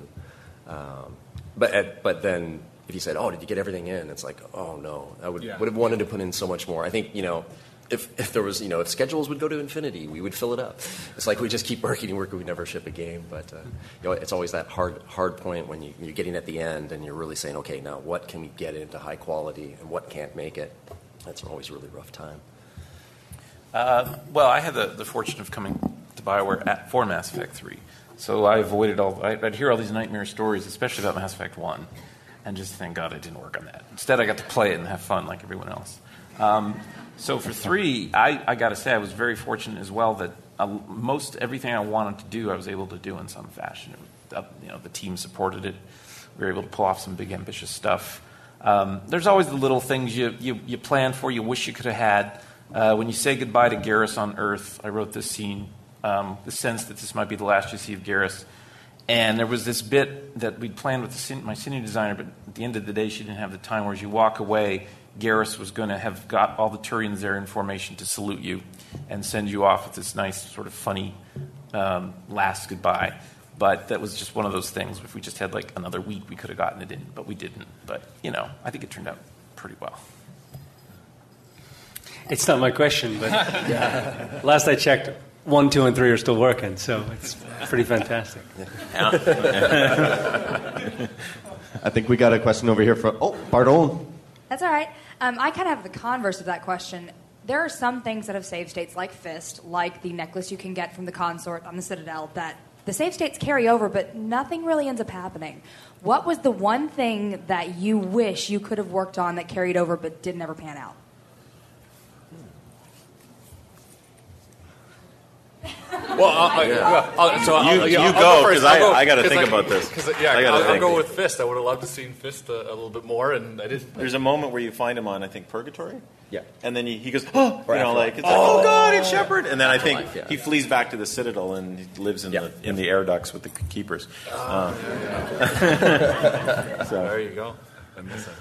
Um, but at, but then if you said, oh, did you get everything in? It's like, oh, no. I would, yeah. would have wanted to put in so much more. I think, you know, if, if there was, you know, if schedules would go to infinity, we would fill it up. It's like we just keep working and working. We never ship a game. But, uh, you know, it's always that hard hard point when you, you're getting at the end and you're really saying, okay, now what can we get into high quality and what can't make it? That's always a really rough time. Uh, well, I had the, the fortune of coming to BioWare at, for Mass Effect three. So I avoided all... I, I'd hear all these nightmare stories, especially about Mass Effect one, and just thank God I didn't work on that. Instead, I got to play it and have fun like everyone else. Um, so for three, I, I got to say I was very fortunate as well that uh, most everything I wanted to do, I was able to do in some fashion. It was, uh, you know, the team supported it. We were able to pull off some big, ambitious stuff. Um, there's always the little things you, you, you plan for, you wish you could have had. Uh, when you say goodbye to Garrus on Earth, I wrote this scene, um, the sense that this might be the last you see of Garrus. And there was this bit that we'd planned with the scene, my senior designer, but at the end of the day, she didn't have the time, where as you walk away, Garrus was going to have got all the Turians there in formation to salute you and send you off with this nice sort of funny um, last goodbye. But that was just one of those things. If we just had like another week, we could have gotten it in, but we didn't. But, you know, I think it turned out pretty well. It's not my question, but yeah. Last I checked, one, two, and three are still working, so it's pretty fantastic. I think we got a question over here from, oh, Bardone. That's all right. Um, I kind of have the converse of that question. There are some things that have save states, like Fist, like the necklace you can get from the consort on the Citadel, that the save states carry over, but nothing really ends up happening. What was the one thing that you wish you could have worked on that carried over but didn't ever pan out? Well, I'll, yeah. I'll, so I'll, you, yeah, you I'll go because I, I got to think like, about this. Yeah, I gotta I'll, I'll go with Fist. I would have loved to have seen Fist a, a little bit more, and I didn't. There's a moment where you find him on, I think, Purgatory. Yeah, and then he, he goes, oh, you know, like, it's like, oh, oh God, it's Shepard, and then I think yeah. he flees back to the Citadel and he lives in yeah. the in the air ducts with the keepers. Oh, uh, yeah. So there you go. I miss it.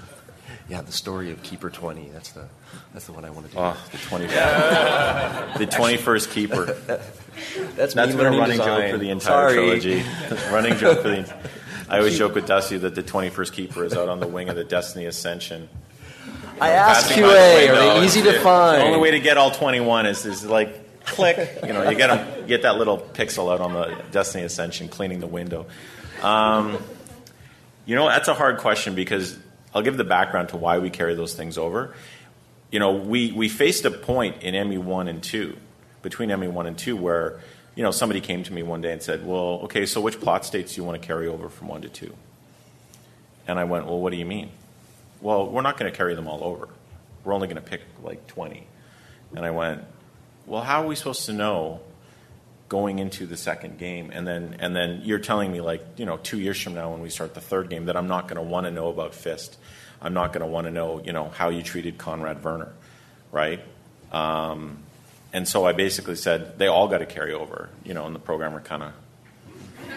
Yeah, the story of Keeper twenty. That's the that's the one I want to do. Oh, the twenty-first, yeah. the twenty-first Keeper. that's that's been a running design. joke for the entire Sorry. trilogy. running joke for the. I always joke with Dusty that the twenty-first Keeper is out on the wing of the Destiny Ascension. You know, I asked Q A. The Are they easy to it, find? The only way to get all twenty-one is is like. Click, you know, you get them, get that little pixel out on the Destiny Ascension cleaning the window. Um, you know, that's a hard question because I'll give the background to why we carry those things over. You know, we, we faced a point in M E one and two, between M E one and two, where, you know, somebody came to me one day and said, well, okay, so which plot states do you want to carry over from one to two? And I went, well, what do you mean? Well, we're not going to carry them all over. We're only going to pick, like, twenty. And I went... well, how are we supposed to know going into the second game? And then and then you're telling me, like, you know, two years from now when we start the third game that I'm not going to want to know about Fist. I'm not going to want to know, you know, how you treated Conrad Verner, right? Um, and so I basically said they all got to carry over, you know, and the programmer kind of,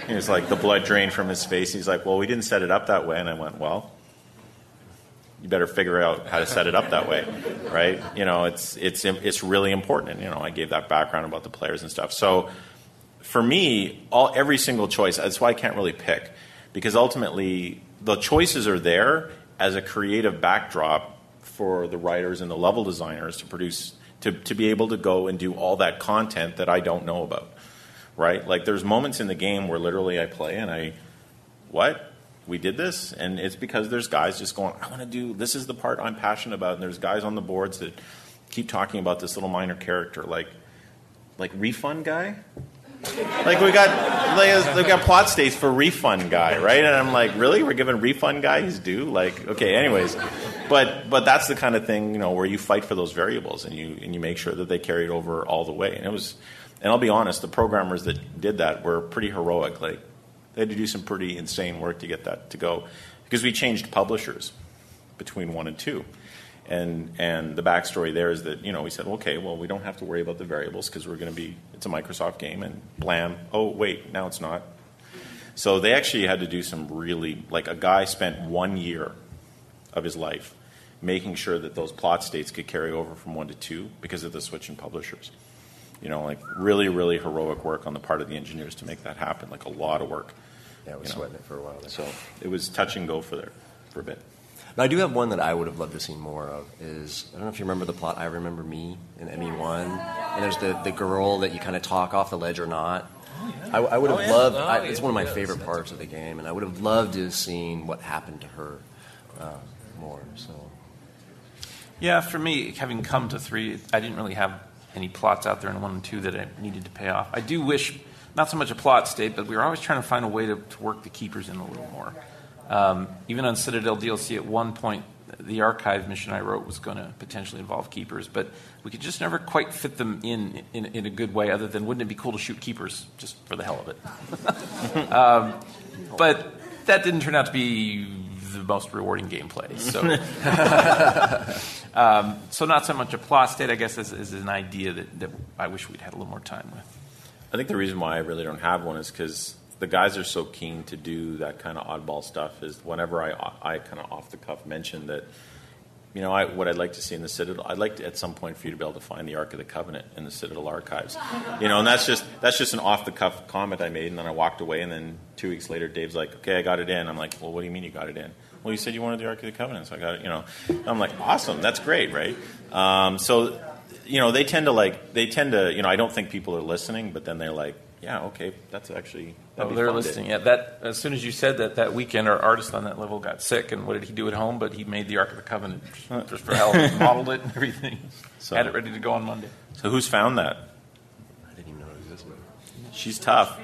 he was like, the blood drained from his face. He's like, well, we didn't set it up that way. And I went, well, you better figure out how to set it up that way, right? You know, it's it's it's really important. You know, I gave that background about the players and stuff. So for me, all every single choice, that's why I can't really pick, because ultimately the choices are there as a creative backdrop for the writers and the level designers to produce, to, to be able to go and do all that content that I don't know about, right? Like there's moments in the game where literally I play and I, what? We did this, and it's because there's guys just going, I want to do, this is the part I'm passionate about, and there's guys on the boards that keep talking about this little minor character, like, like refund guy? like, we got like, we got plot states for refund guy, right? And I'm like, really? We're giving refund guy his due? Like, okay, anyways. But but that's the kind of thing, you know, where you fight for those variables, and you and you make sure that they carry it over all the way. And it was, and I'll be honest, the programmers that did that were pretty heroic, like, they had to do some pretty insane work to get that to go, because we changed publishers between one and two, and and the backstory there is that, you know, we said, okay, well, we don't have to worry about the variables because we're going to be, it's a Microsoft game, and blam, oh wait, now it's not. So they actually had to do some really, like, a guy spent one year of his life making sure that those plot states could carry over from one to two because of the switch in publishers. You know, like, really, really heroic work on the part of the engineers to make that happen. Like, a lot of work. Yeah, we were sweating it for a while. There. So it was touch and go for there for a bit. Now, I do have one that I would have loved to see more of. Is I don't know if you remember the plot. I Remember Me in M E one, and there's the, the girl that you kind of talk off the ledge or not. Oh, yeah. I, I would have oh, yeah. loved. Oh, yeah. I, it's one of my yeah, favorite that's parts that's of the game, and I would have loved to have seen what happened to her uh, more. So, yeah, for me, having come to three, I didn't really have any plots out there in one and two that I needed to pay off. I do wish, not so much a plot state, but we were always trying to find a way to, to work the keepers in a little more. Um, even on Citadel D L C, at one point, the archive mission I wrote was going to potentially involve keepers, but we could just never quite fit them in, in in a good way, other than wouldn't it be cool to shoot keepers just for the hell of it? um, but that didn't turn out to be the most rewarding gameplay. So, um, so not so much a plot state, I guess, as, as an idea that, that I wish we'd had a little more time with. I think the reason why I really don't have one is because the guys are so keen to do that kind of oddball stuff. Is whenever I, I kind of off the cuff mentioned that, you know, I, what I'd like to see in the Citadel, I'd like to, at some point, for you to be able to find the Ark of the Covenant in the Citadel archives, you know. And that's just that's just an off the cuff comment I made, and then I walked away. And then two weeks later, Dave's like, "Okay, I got it in." I'm like, "Well, what do you mean you got it in?" Well, you said you wanted the Ark of the Covenant, so I got it. You know, and I'm like, "Awesome, that's great, right?" Um, so, you know, they tend to like they tend to you know I don't think people are listening, but then they're like, "Yeah, okay, that's actually." Oh, they're listening. Day. Yeah, that as soon as you said that, that weekend our artist on that level got sick, and what did he do at home? But he made the Ark of the Covenant just for hell, modeled it and everything. So, had it ready to go on Monday. So who's found that? I didn't even know it existed. She's tough.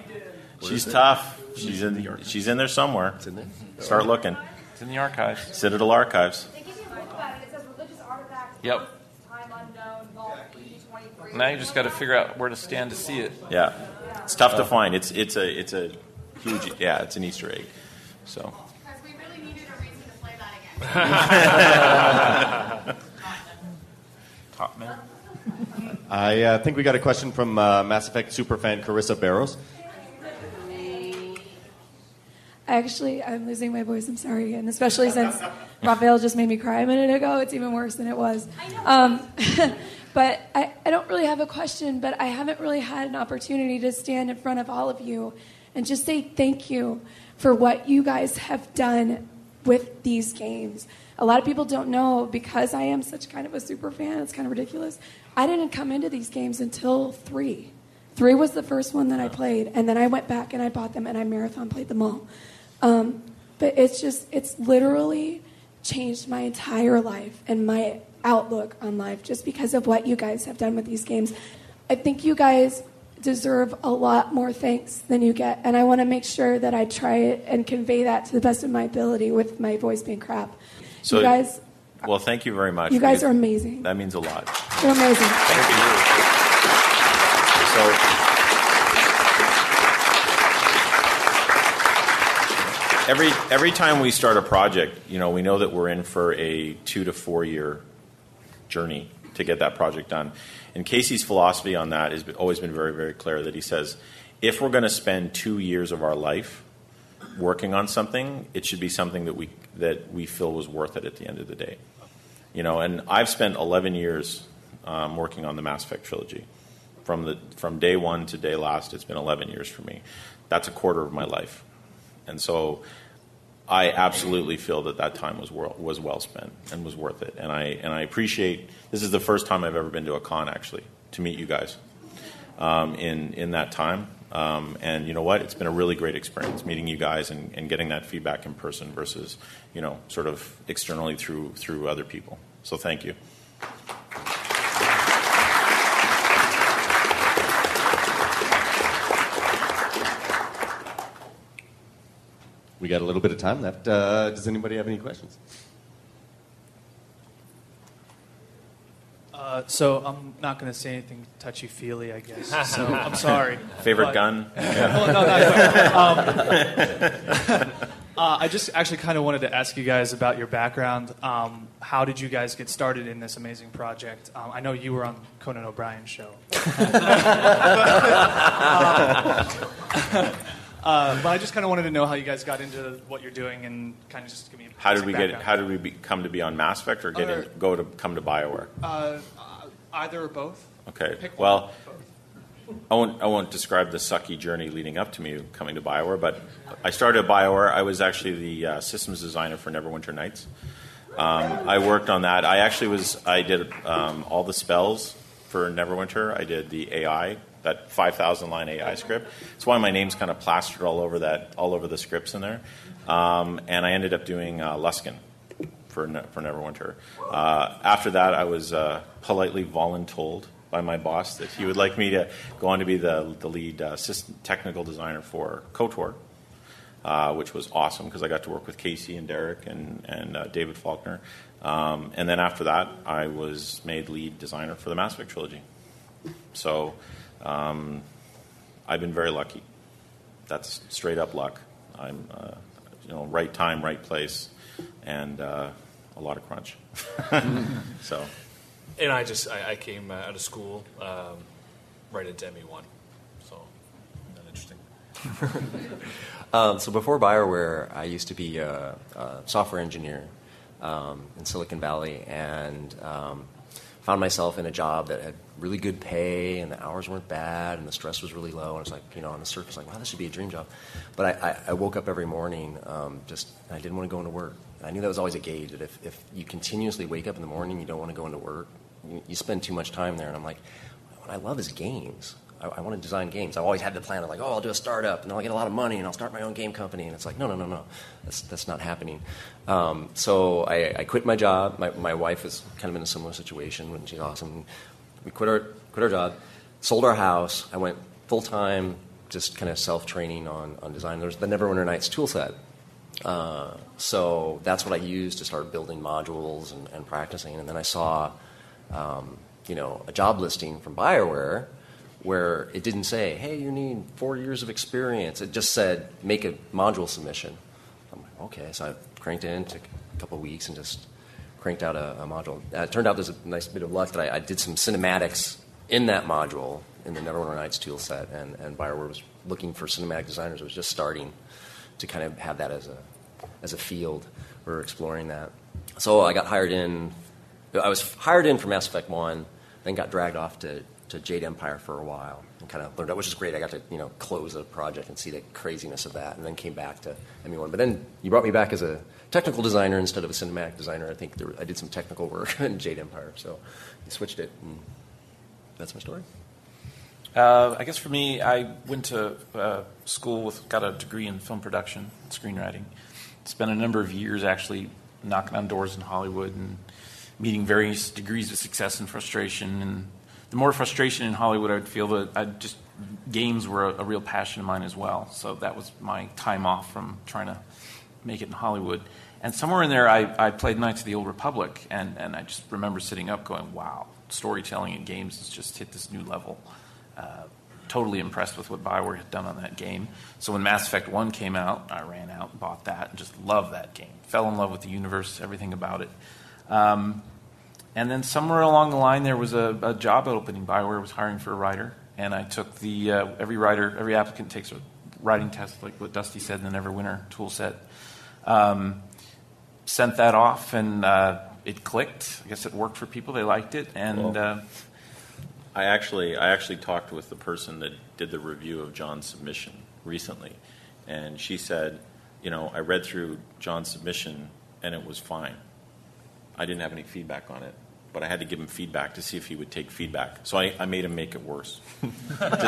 She's tough. It? She's in the. She's in there somewhere. It's in there. Start looking. It's in the archives. Citadel archives. They give you a book about it. It says religious artifacts. Yep. Time unknown. Vault E twenty-three. Now you just got to figure out where to stand to see it. Yeah. It's tough to find. It's it's a it's a huge yeah. It's an Easter egg. So. Because we really needed a reason to play that again. Top man. I uh, think we got a question from uh, Mass Effect superfan Carissa Barros. Actually, I'm losing my voice. I'm sorry, and especially since Raphael just made me cry a minute ago, it's even worse than it was. Um, But I, I don't really have a question, but I haven't really had an opportunity to stand in front of all of you and just say thank you for what you guys have done with these games. A lot of people don't know, because I am such kind of a super fan, it's kind of ridiculous. I didn't come into these games until three. Three was the first one that I played, and then I went back and I bought them, and I marathon played them all. Um, but it's just, it's literally changed my entire life and my outlook on life just because of what you guys have done with these games. I think you guys deserve a lot more thanks than you get, and I want to make sure that I try and convey that to the best of my ability with my voice being crap. So, you guys... Well, thank you very much. You guys are amazing. That means a lot. You're amazing. Thank you. So... Every every time we start a project, you know, we know that we're in for a two to four year journey to get that project done. And Casey's philosophy on that has always been very, very clear, that he says, if we're going to spend two years of our life working on something, it should be something that we that we feel was worth it at the end of the day. You know, and I've spent eleven years um, working on the Mass Effect trilogy. From the from day one to day last, it's been eleven years for me. That's a quarter of my life. And so I absolutely feel that that time was well, was well spent and was worth it. And I and I appreciate, this is the first time I've ever been to a con, actually, to meet you guys um, in, in that time. Um, and you know what? It's been a really great experience meeting you guys and, and getting that feedback in person versus, you know, sort of externally through through other people. So thank you. We got a little bit of time left. Uh, does anybody have any questions? Uh, so I'm not going to say anything touchy-feely, I guess. So I'm sorry. Favorite but, gun? Yeah. Well, no, not um, uh, I just actually kind of wanted to ask you guys about your background. Um, how did you guys get started in this amazing project? Um, I know you were on Conan O'Brien's show. um, Uh, but I just kind of wanted to know how you guys got into what you're doing and kind of just give me a how did we background. get how did we be, come to be on Mass Effect or get or, in, go to come to BioWare? Uh, either or both. Okay. Pick well, one. I won't I won't describe the sucky journey leading up to me coming to BioWare, but I started at BioWare. I was actually the uh, systems designer for Neverwinter Nights, Um, I worked on that. I actually was, I did um, all the spells for Neverwinter. I did the A I, that five thousand line A I script. That's why my name's kind of plastered all over that, all over the scripts in there. Um, and I ended up doing uh, Luskin for ne- for Neverwinter. Uh, after that, I was uh, politely voluntold by my boss that he would like me to go on to be the, the lead uh, assistant technical designer for KOTOR. Uh, which was awesome because I got to work with Casey and Derek and, and uh, David Faulkner. Um, and then after that, I was made lead designer for the Mass Effect trilogy. So um, I've been very lucky. That's straight up luck. I'm, uh, you know, right time, right place, and uh, a lot of crunch. So. And I just, I, I came out of school um, right into M E one. So, not interesting. Um, so before BioWare, I used to be a, a software engineer um, in Silicon Valley, and um, found myself in a job that had really good pay, and the hours weren't bad, and the stress was really low. And I was like, you know, on the surface, like, wow, this should be a dream job. But I, I, I woke up every morning, um, just I didn't want to go into work. And I knew that was always a gauge that if, if you continuously wake up in the morning, you don't want to go into work, you, you spend too much time there. And I'm like, what I love is games. I, I want to design games. I've always had the plan of like, oh, I'll do a startup, and I'll get a lot of money, and I'll start my own game company. And it's like, no, no, no, no. That's that's not happening. Um, so I, I quit my job. My, my wife was kind of in a similar situation, and she's awesome. We quit our quit our job, sold our house. I went full-time, just kind of self-training on, on design. There's the Neverwinter Nights tool set. Uh, so that's what I used to start building modules and, and practicing. And then I saw um, you know, a job listing from BioWare, where it didn't say, hey, you need four years of experience. It just said, make a module submission. I'm like, okay. So I cranked in, took a couple of weeks, and just cranked out a, a module. Uh, it turned out there's a nice bit of luck that I, I did some cinematics in that module in the Neverwinter Nights tool set, and, and BioWare was looking for cinematic designers. It was just starting to kind of have that as a as a field. We were exploring that. So I got hired in. I was hired in for Mass Effect one, then got dragged off to... to Jade Empire for a while and kind of learned out, which is great. I got to, you know, close a project and see the craziness of that, and then came back to M E one. But then you brought me back as a technical designer instead of a cinematic designer. I think there, I did some technical work in Jade Empire, so I switched it. And that's my story. Uh, I guess for me, I went to uh, school with, got a degree in film production, screenwriting. Spent a number of years actually knocking on doors in Hollywood and meeting various degrees of success and frustration. And the more frustration in Hollywood, I would feel that I just games were a, a real passion of mine as well. So that was my time off from trying to make it in Hollywood. And somewhere in there, I, I played Knights of the Old Republic, and, and I just remember sitting up going, wow, storytelling in games has just hit this new level. Uh, totally impressed with what BioWare had done on that game. So when Mass Effect one came out, I ran out and bought that and just loved that game. Fell in love with the universe, everything about it. Um... And then somewhere along the line, there was a, a job opening. BioWare was hiring for a writer, and I took the uh, every writer, every applicant takes a writing test, like what Dusty said in the Neverwinter tool set. Um, sent that off, and uh, it clicked. I guess it worked for people; they liked it. And well, uh, I actually, I actually talked with the person that did the review of John's submission recently, and she said, you know, I read through John's submission, and it was fine. I didn't have any feedback on it, but I had to give him feedback to see if he would take feedback. So I, I made him make it worse to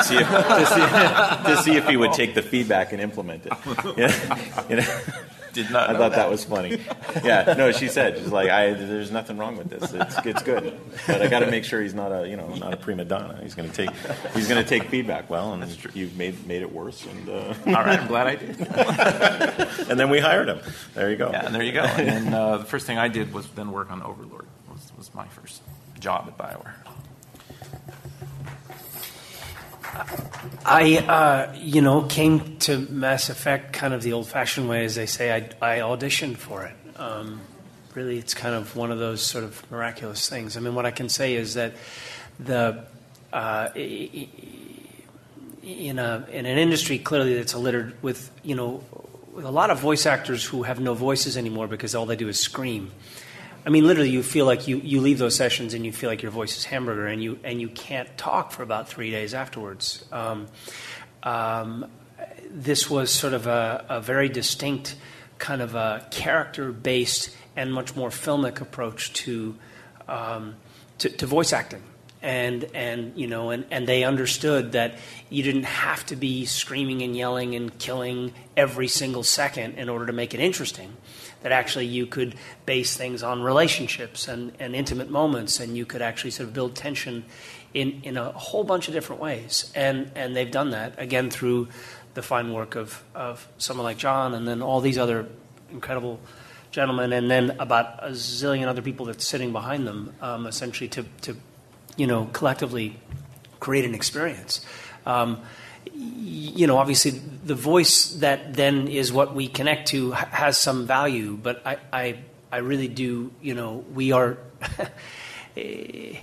see if to see, to see if he would take the feedback and implement it. Yeah. You know? Did not. I thought that. that was funny. Yeah. No, she said she's like, I, there's nothing wrong with this. It's it's good, but I got to make sure he's not a you know not a prima donna. He's gonna take he's gonna take feedback well, and you've made made it worse. And uh, all right, I'm glad I did. And then we hired him. There you go. Yeah, and there you go. And then, uh, the first thing I did was then work on Overlord. Was was my first job at BioWare. I, uh, you know, came to Mass Effect kind of the old-fashioned way, as they say. I, I auditioned for it. Um, really, it's kind of one of those sort of miraculous things. I mean, what I can say is that the uh, in a in an industry clearly that's littered with you know with a lot of voice actors who have no voices anymore because all they do is scream. I mean, literally, you feel like you, you leave those sessions and you feel like your voice is hamburger, and you and you can't talk for about three days afterwards. Um, um, this was sort of a, a very distinct kind of a character-based and much more filmic approach to um, to, to voice acting. And and you know and, and they understood that you didn't have to be screaming and yelling and killing every single second in order to make it interesting. That actually you could base things on relationships and, and intimate moments, and you could actually sort of build tension in, in a whole bunch of different ways. And and they've done that again through the fine work of, of someone like John, and then all these other incredible gentlemen, and then about a zillion other people that's sitting behind them, um, essentially to to. you know, collectively create an experience. Um, you know, obviously the voice that then is what we connect to has some value, but I, I, I really do, you know, we are, you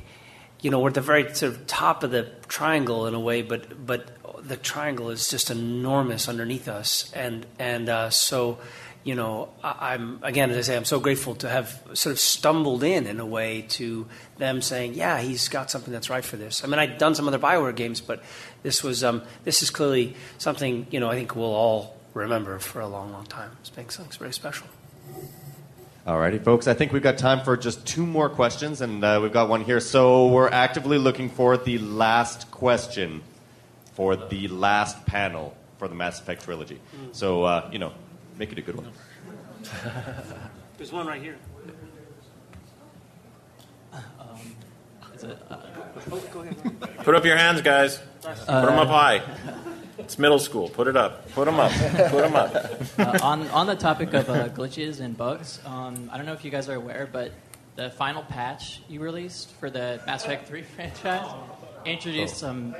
know, we're at the very sort of top of the triangle in a way, but, but the triangle is just enormous underneath us. And, and uh, so, you know, I'm, again, as I say, I'm so grateful to have sort of stumbled in, in a way, to them saying, yeah, he's got something that's right for this. I mean, I'd done some other BioWare games, but this was, um, this is clearly something, you know, I think we'll all remember for a long, long time. It's been something very special. All righty, folks. I think we've got time for just two more questions, and uh, we've got one here. So we're actively looking for the last question for the last panel for the Mass Effect trilogy. Mm-hmm. So, uh, you know, make it a good one. There's one right here. Um, is it, uh, oh, go ahead. Put up your hands, guys. Uh, Put them up high. It's middle school. Put it up. Put them up. Put them up. uh, on, on the topic of uh, glitches and bugs, um, I don't know if you guys are aware, but the final patch you released for the Mass Effect three franchise introduced oh. some...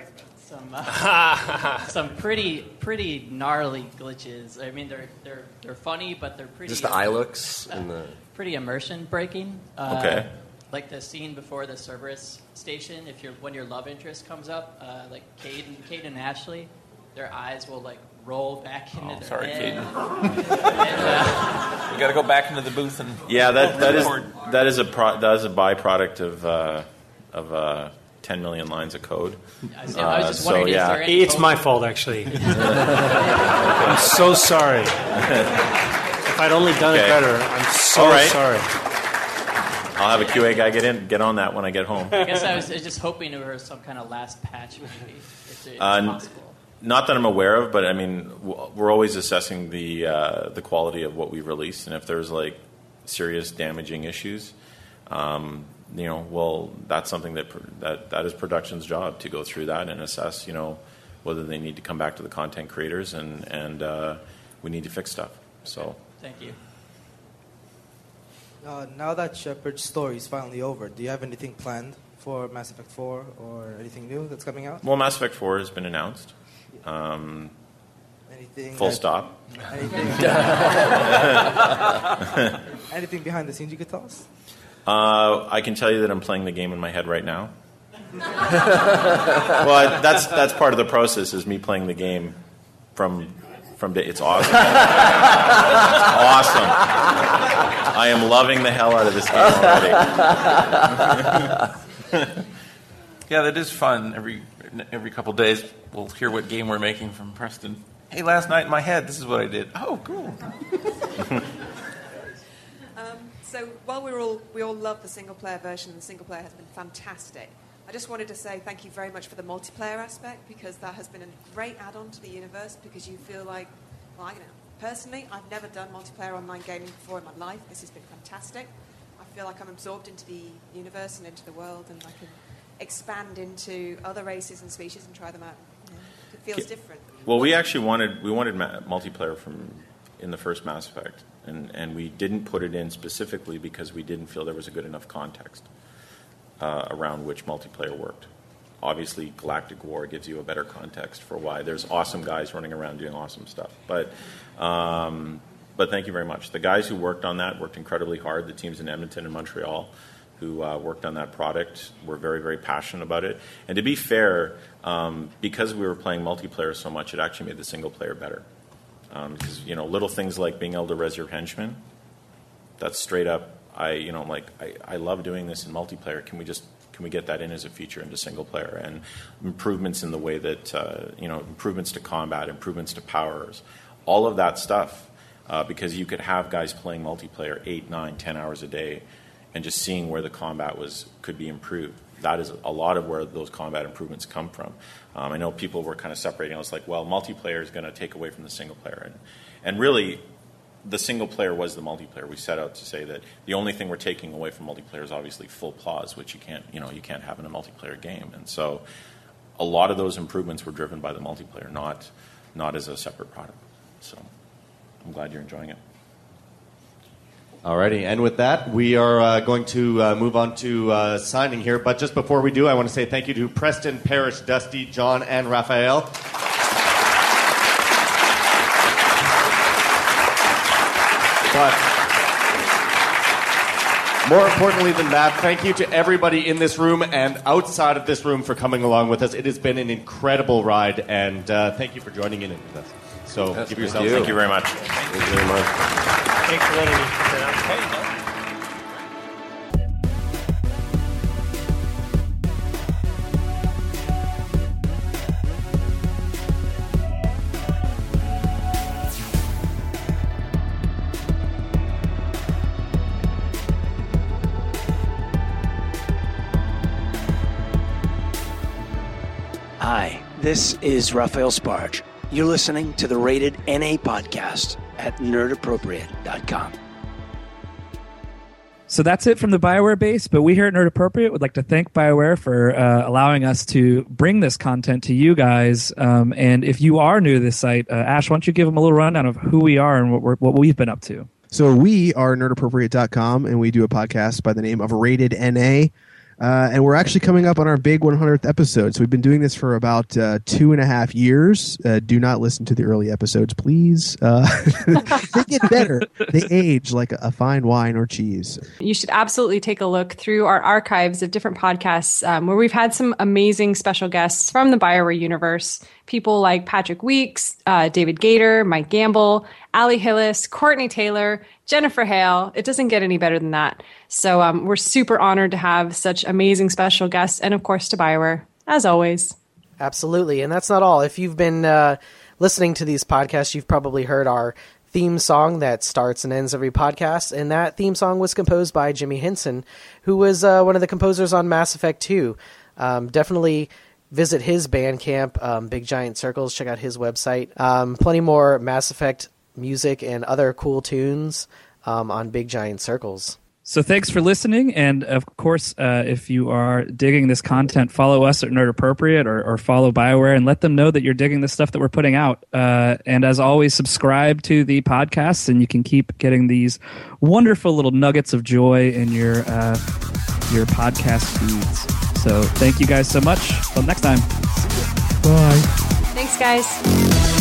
Some, uh, some pretty pretty gnarly glitches. I mean, they're they're they're funny, but they're pretty. Just the eye looks uh, and the pretty immersion breaking. Uh, okay. Like the scene before the Cerberus station, if you're when your love interest comes up, uh, like Kaidan, Kaidan and Ashley, their eyes will like roll back into. Oh, their sorry, head. Kaidan. uh, you got to go back into the booth and. Yeah, that that is that is a pro, that is a byproduct of uh, of. Uh, ten million lines of code. I was just wondering, uh, so, yeah. is there any it's code? My fault, actually. I'm so sorry. If I'd only done okay. it better, I'm so All right. sorry. I'll have a Q A guy get in, get on that when I get home. I guess I was just hoping there was some kind of last patch, maybe, if it's uh, possible. Not that I'm aware of, but I mean, we're always assessing the uh, the quality of what we release, and if there's like serious damaging issues. Um, You know, well, that's something that that that is production's job to go through that and assess. You know, whether they need to come back to the content creators and and uh, we need to fix stuff. So, thank you. Uh, now that Shepard's story is finally over, do you have anything planned for Mass Effect four or anything new that's coming out? Well, Mass Effect four has been announced. Um, anything? Full that, stop. Anything? Anything behind the scenes you could tell us? Uh, I can tell you that I'm playing the game in my head right now. Well, that's that's part of the process is me playing the game from from day. It's awesome. Awesome. I am loving the hell out of this game already. Yeah, that is fun. Every every couple of days, we'll hear what game we're making from Preston. Hey, last night in my head, this is what I did. Oh, cool. So while we're all, we all love the single-player version, and the single-player has been fantastic, I just wanted to say thank you very much for the multiplayer aspect, because that has been a great add-on to the universe, because you feel like, well, I don't know. Personally, I've never done multiplayer online gaming before in my life. This has been fantastic. I feel like I'm absorbed into the universe and into the world, and I can expand into other races and species and try them out. You know, it feels different. Well, we actually wanted we wanted ma- multiplayer from... in the first Mass Effect, and, and we didn't put it in specifically because we didn't feel there was a good enough context uh, around which multiplayer worked. Obviously, Galactic War gives you a better context for why there's awesome guys running around doing awesome stuff. But um, but thank you very much. The guys who worked on that worked incredibly hard. The teams in Edmonton and Montreal who uh, worked on that product were very, very passionate about it. And to be fair, um, because we were playing multiplayer so much, it actually made the single player better. Because, um, you know, little things like being able to res your henchmen, that's straight up, I, you know, like, I, I love doing this in multiplayer. Can we just, can we get that in as a feature into single player? And improvements in the way that, uh, you know, improvements to combat, improvements to powers, all of that stuff uh, because you could have guys playing multiplayer eight, nine, ten hours a day and just seeing where the combat was could be improved. That is a lot of where those combat improvements come from. Um, I know people were kind of separating. I was like, well, multiplayer is going to take away from the single player. And, and really, the single player was the multiplayer. We set out to say that the only thing we're taking away from multiplayer is obviously full pause, which you can't, you know, you can't have in a multiplayer game. And so a lot of those improvements were driven by the multiplayer, not not as a separate product. So I'm glad you're enjoying it. Alrighty, and with that, we are uh, going to uh, move on to uh, signing here. But just before we do, I want to say thank you to Preston, Parrish, Dusty, John, and Raphael. But more importantly than that, thank you to everybody in this room and outside of this room for coming along with us. It has been an incredible ride, and uh, thank you for joining in with us. So yes, give yourself. Thank you. Thank you very much. Thank you very much. Thanks for letting me sit down. Hey, no. Hi, this is Raphael Sbarge. You're listening to the Rated N A podcast at nerd appropriate dot com. So that's it from the BioWare base, but we here at Nerd Appropriate would like to thank BioWare for uh, allowing us to bring this content to you guys. Um, and if you are new to this site, uh, Ash, why don't you give them a little rundown of who we are and what, we're, what we've been up to? So we are nerd appropriate dot com, and we do a podcast by the name of Rated N A. Uh, and we're actually coming up on our big one hundredth episode. So we've been doing this for about uh, two and a half years. Uh, do not listen to the early episodes, please. Uh, they get better. They age like a, a fine wine or cheese. You should absolutely take a look through our archives of different podcasts um, where we've had some amazing special guests from the BioWare universe. People like Patrick Weekes, uh, David Gator, Mike Gamble, Ali Hillis, Courtney Taylor, Jennifer Hale. It doesn't get any better than that. So um, we're super honored to have such amazing special guests and, of course, to BioWare, as always. Absolutely. And that's not all. If you've been uh, listening to these podcasts, you've probably heard our theme song that starts and ends every podcast. And that theme song was composed by Jimmy Henson, who was uh, one of the composers on Mass Effect two. Um, definitely visit his Bandcamp, um, Big Giant Circles. Check out his website. Um, plenty more Mass Effect music and other cool tunes um, on Big Giant Circles. So thanks for listening, and of course, uh, if you are digging this content, follow us at Nerd Appropriate or, or follow BioWare and let them know that you're digging the stuff that we're putting out. Uh, and as always, subscribe to the podcast, and you can keep getting these wonderful little nuggets of joy in your uh, your podcast feeds. So thank you guys so much. Till next time. Bye. Thanks, guys.